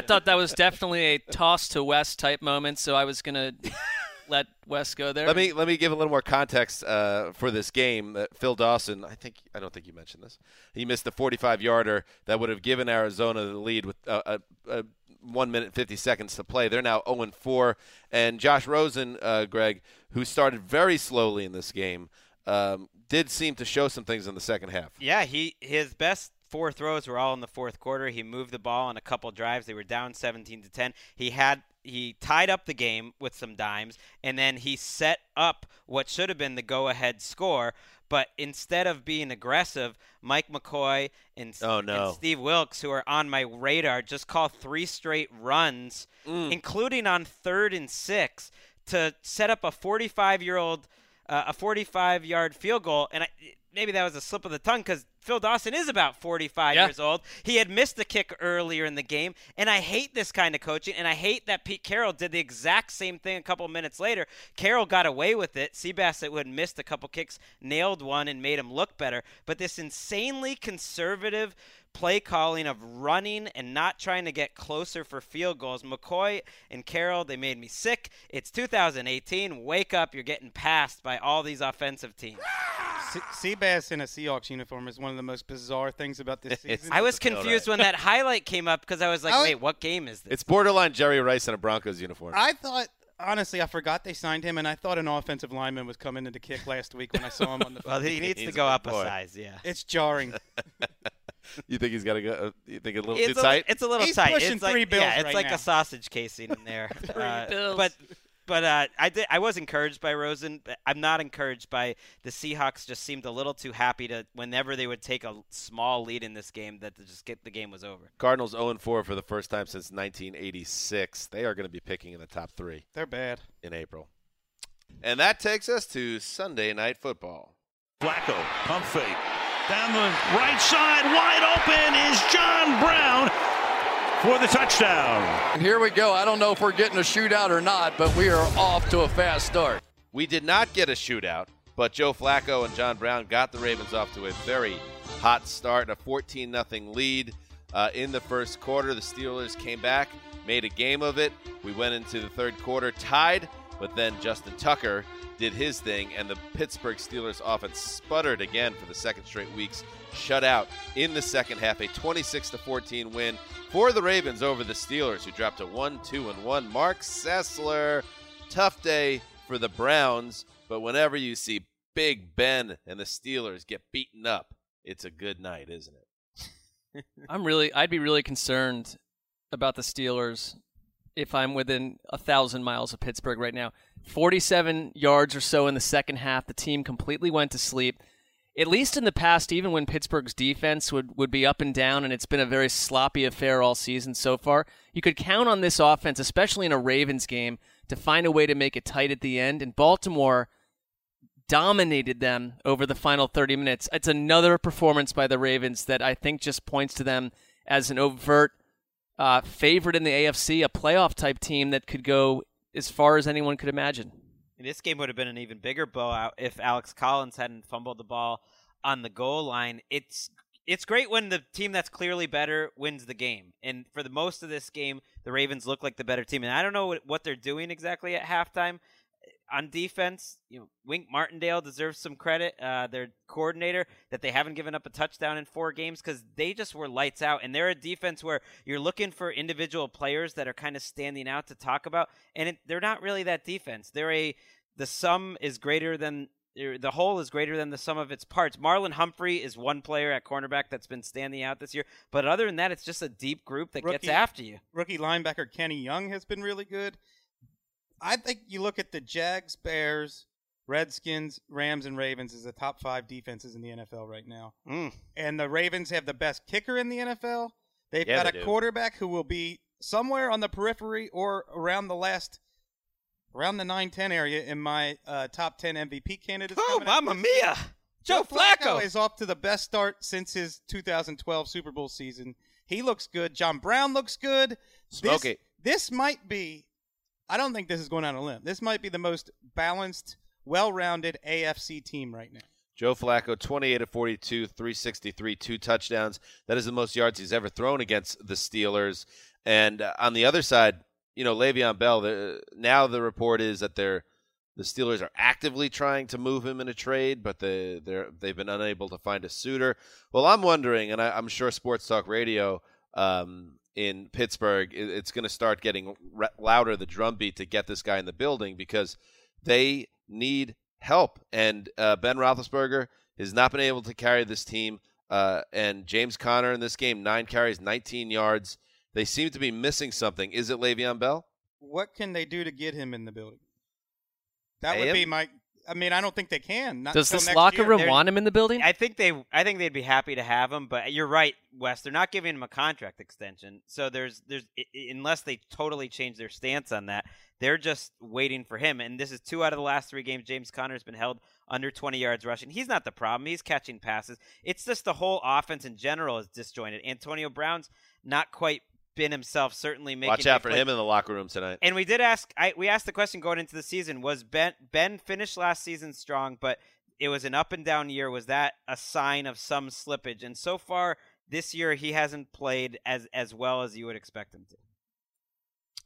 thought that was definitely a toss to Wes type moment. So I was gonna let Wes go there. Let me give a little more context for this game. Phil Dawson, I don't think you mentioned this. He missed the 45-yarder that would have given Arizona the lead with 1 minute 50 seconds to play. They're now 0-4, and Josh Rosen, Greg, who started very slowly in this game, did seem to show some things in the second half. Yeah, his best 4 throws were all in the fourth quarter. He moved the ball on a couple drives. They were down 17-10. He tied up the game with some dimes, and then he set up what should have been the go-ahead score. But instead of being aggressive, Mike McCoy and Steve Wilkes, who are on my radar, just call 3 straight runs, including on 3rd and 6, to set up a 45-yard field goal. And maybe that was a slip of the tongue because Phil Dawson is about 45 years old. He had missed the kick earlier in the game, and I hate this kind of coaching, and I hate that Pete Carroll did the exact same thing a couple minutes later. Carroll got away with it. Seabass had missed a couple kicks, nailed one, and made him look better. But this insanely conservative play calling of running and not trying to get closer for field goals. McCoy and Carroll, they made me sick. It's 2018. Wake up. You're getting passed by all these offensive teams. Seabass in a Seahawks uniform is one of the most bizarre things about this season. I was confused when that highlight came up because I was like, wait, what game is this? It's borderline Jerry Rice in a Broncos uniform. I thought, honestly, I forgot they signed him, and I thought an offensive lineman was coming into kick last week when I saw him on the field. Well, he needs to go up a size, yeah. It's jarring. You think he's got to go? You think it's a little too tight? It's a little tight. He's pushing 3 bills right now. It's like a sausage casing in there. 3 bills. But I was encouraged by Rosen. I'm not encouraged by the Seahawks. Just seemed a little too happy to whenever they would take a small lead in this game that to just get the game was over. Cardinals 0-4 for the first time since 1986. They are going to be picking in the top 3. They're bad. In April. And that takes us to Sunday Night Football. Flacco, pump fake. Down the right side, wide open is John Brown for the touchdown. Here we go. I don't know if we're getting a shootout or not, but we are off to a fast start. We did not get a shootout, but Joe Flacco and John Brown got the Ravens off to a very hot start, a 14-0 lead in the first quarter. The Steelers came back, made a game of it. We went into the third quarter tied, but then Justin Tucker did his thing, and the Pittsburgh Steelers offense sputtered again for the second straight week's shutout in the second half, a 26-14 win for the Ravens over the Steelers, who dropped to 1-2-1. Mark Sessler, tough day for the Browns, but whenever you see Big Ben and the Steelers get beaten up, it's a good night, isn't it? I'd be really concerned about the Steelers if I'm within 1,000 miles of Pittsburgh right now. 47 yards or so in the second half. The team completely went to sleep. At least in the past, even when Pittsburgh's defense would be up and down, and it's been a very sloppy affair all season so far, you could count on this offense, especially in a Ravens game, to find a way to make it tight at the end. And Baltimore dominated them over the final 30 minutes. It's another performance by the Ravens that I think just points to them as an overt favorite in the AFC, a playoff-type team that could go as far as anyone could imagine. And this game would have been an even bigger blowout if Alex Collins hadn't fumbled the ball on the goal line. It's great when the team that's clearly better wins the game. And for the most of this game, the Ravens look like the better team. And I don't know what they're doing exactly at halftime. On defense, Wink Martindale deserves some credit, their coordinator, that they haven't given up a touchdown in 4 games because they just were lights out. And they're a defense where you're looking for individual players that are kind of standing out to talk about, and they're not really that defense. The sum is greater than – the whole is greater than the sum of its parts. Marlon Humphrey is one player at cornerback that's been standing out this year. But other than that, it's just a deep group that gets after you. Rookie linebacker Kenny Young has been really good. I think you look at the Jags, Bears, Redskins, Rams, and Ravens as the top 5 defenses in the NFL right now. Mm. And the Ravens have the best kicker in the NFL. They've got a quarterback who will be somewhere on the periphery or around the 9-10 area in my top 10 MVP candidates. Oh, Mamma Mia! Joe Flacco is off to the best start since his 2012 Super Bowl season. He looks good. John Brown looks good. This might be, I don't think this is going on a limb, this might be the most balanced, well-rounded AFC team right now. Joe Flacco, 28 of 42, 363, 2 touchdowns. That is the most yards he's ever thrown against the Steelers. And on the other side, Le'Veon Bell, now the report is that the Steelers are actively trying to move him in a trade, but they've been unable to find a suitor. Well, I'm wondering, and I'm sure Sports Talk Radio in Pittsburgh, it's going to start getting louder, the drumbeat, to get this guy in the building because they need help. And Ben Roethlisberger has not been able to carry this team. And James Conner in this game, 9 carries, 19 yards. They seem to be missing something. Is it Le'Veon Bell? What can they do to get him in the building? That would be my. I mean, I don't think they can. Does this locker room want him in the building? I think they'd be happy to have him. But you're right, Wes. They're not giving him a contract extension. So there's unless they totally change their stance on that, they're just waiting for him. And this is 2 out of the last 3 games. James Conner's been held under 20 yards rushing. He's not the problem. He's catching passes. It's just the whole offense in general is disjointed. Antonio Brown's not quite been himself, certainly making. Watch out for him in the locker room tonight. And we did ask. We asked the question going into the season: was Ben finished last season strong? But it was an up and down year. Was that a sign of some slippage? And so far this year, he hasn't played as well as you would expect him to.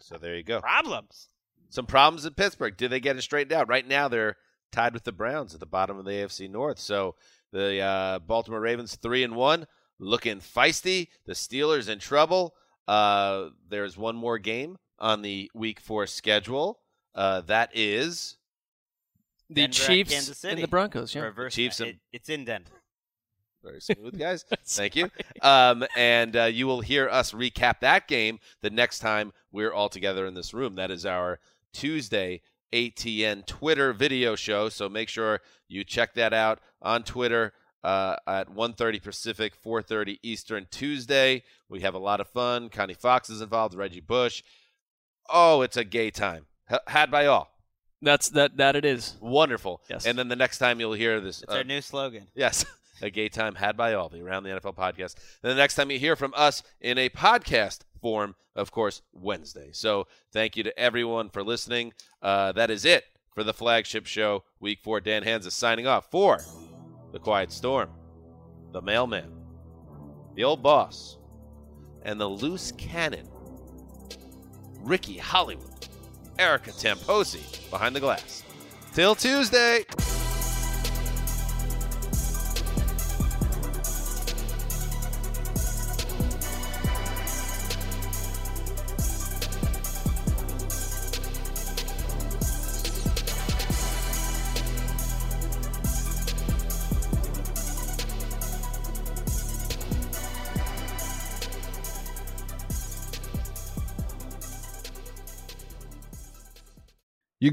So there you go. Problems. Some problems in Pittsburgh. Did they get it straightened out? Right now, they're tied with the Browns at the bottom of the AFC North. So the Baltimore Ravens 3-1, looking feisty. The Steelers in trouble. There's one more game on the Week 4 schedule. That is the Denver Chiefs and the Broncos. Yeah, the Chiefs. It's in Denver. Very smooth, guys. Thank you. And you will hear us recap that game the next time we're all together in this room. That is our Tuesday ATN Twitter video show. So make sure you check that out on Twitter. At 1:30 Pacific, 4:30 Eastern Tuesday. We have a lot of fun. Connie Fox is involved, Reggie Bush. Oh, it's a gay time. Had by all. That's that it is. Wonderful. Yes. And then the next time you'll hear this. It's our new slogan. Yes. A gay time had by all, the Around the NFL podcast. And the next time you hear from us in a podcast form, of course, Wednesday. So thank you to everyone for listening. That is it for the flagship show, Week 4. Dan Hansis signing off for The Quiet Storm, the Mailman, the Old Boss, and the Loose Cannon, Ricky Hollywood, Erica Tamposi, behind the glass. Till Tuesday. You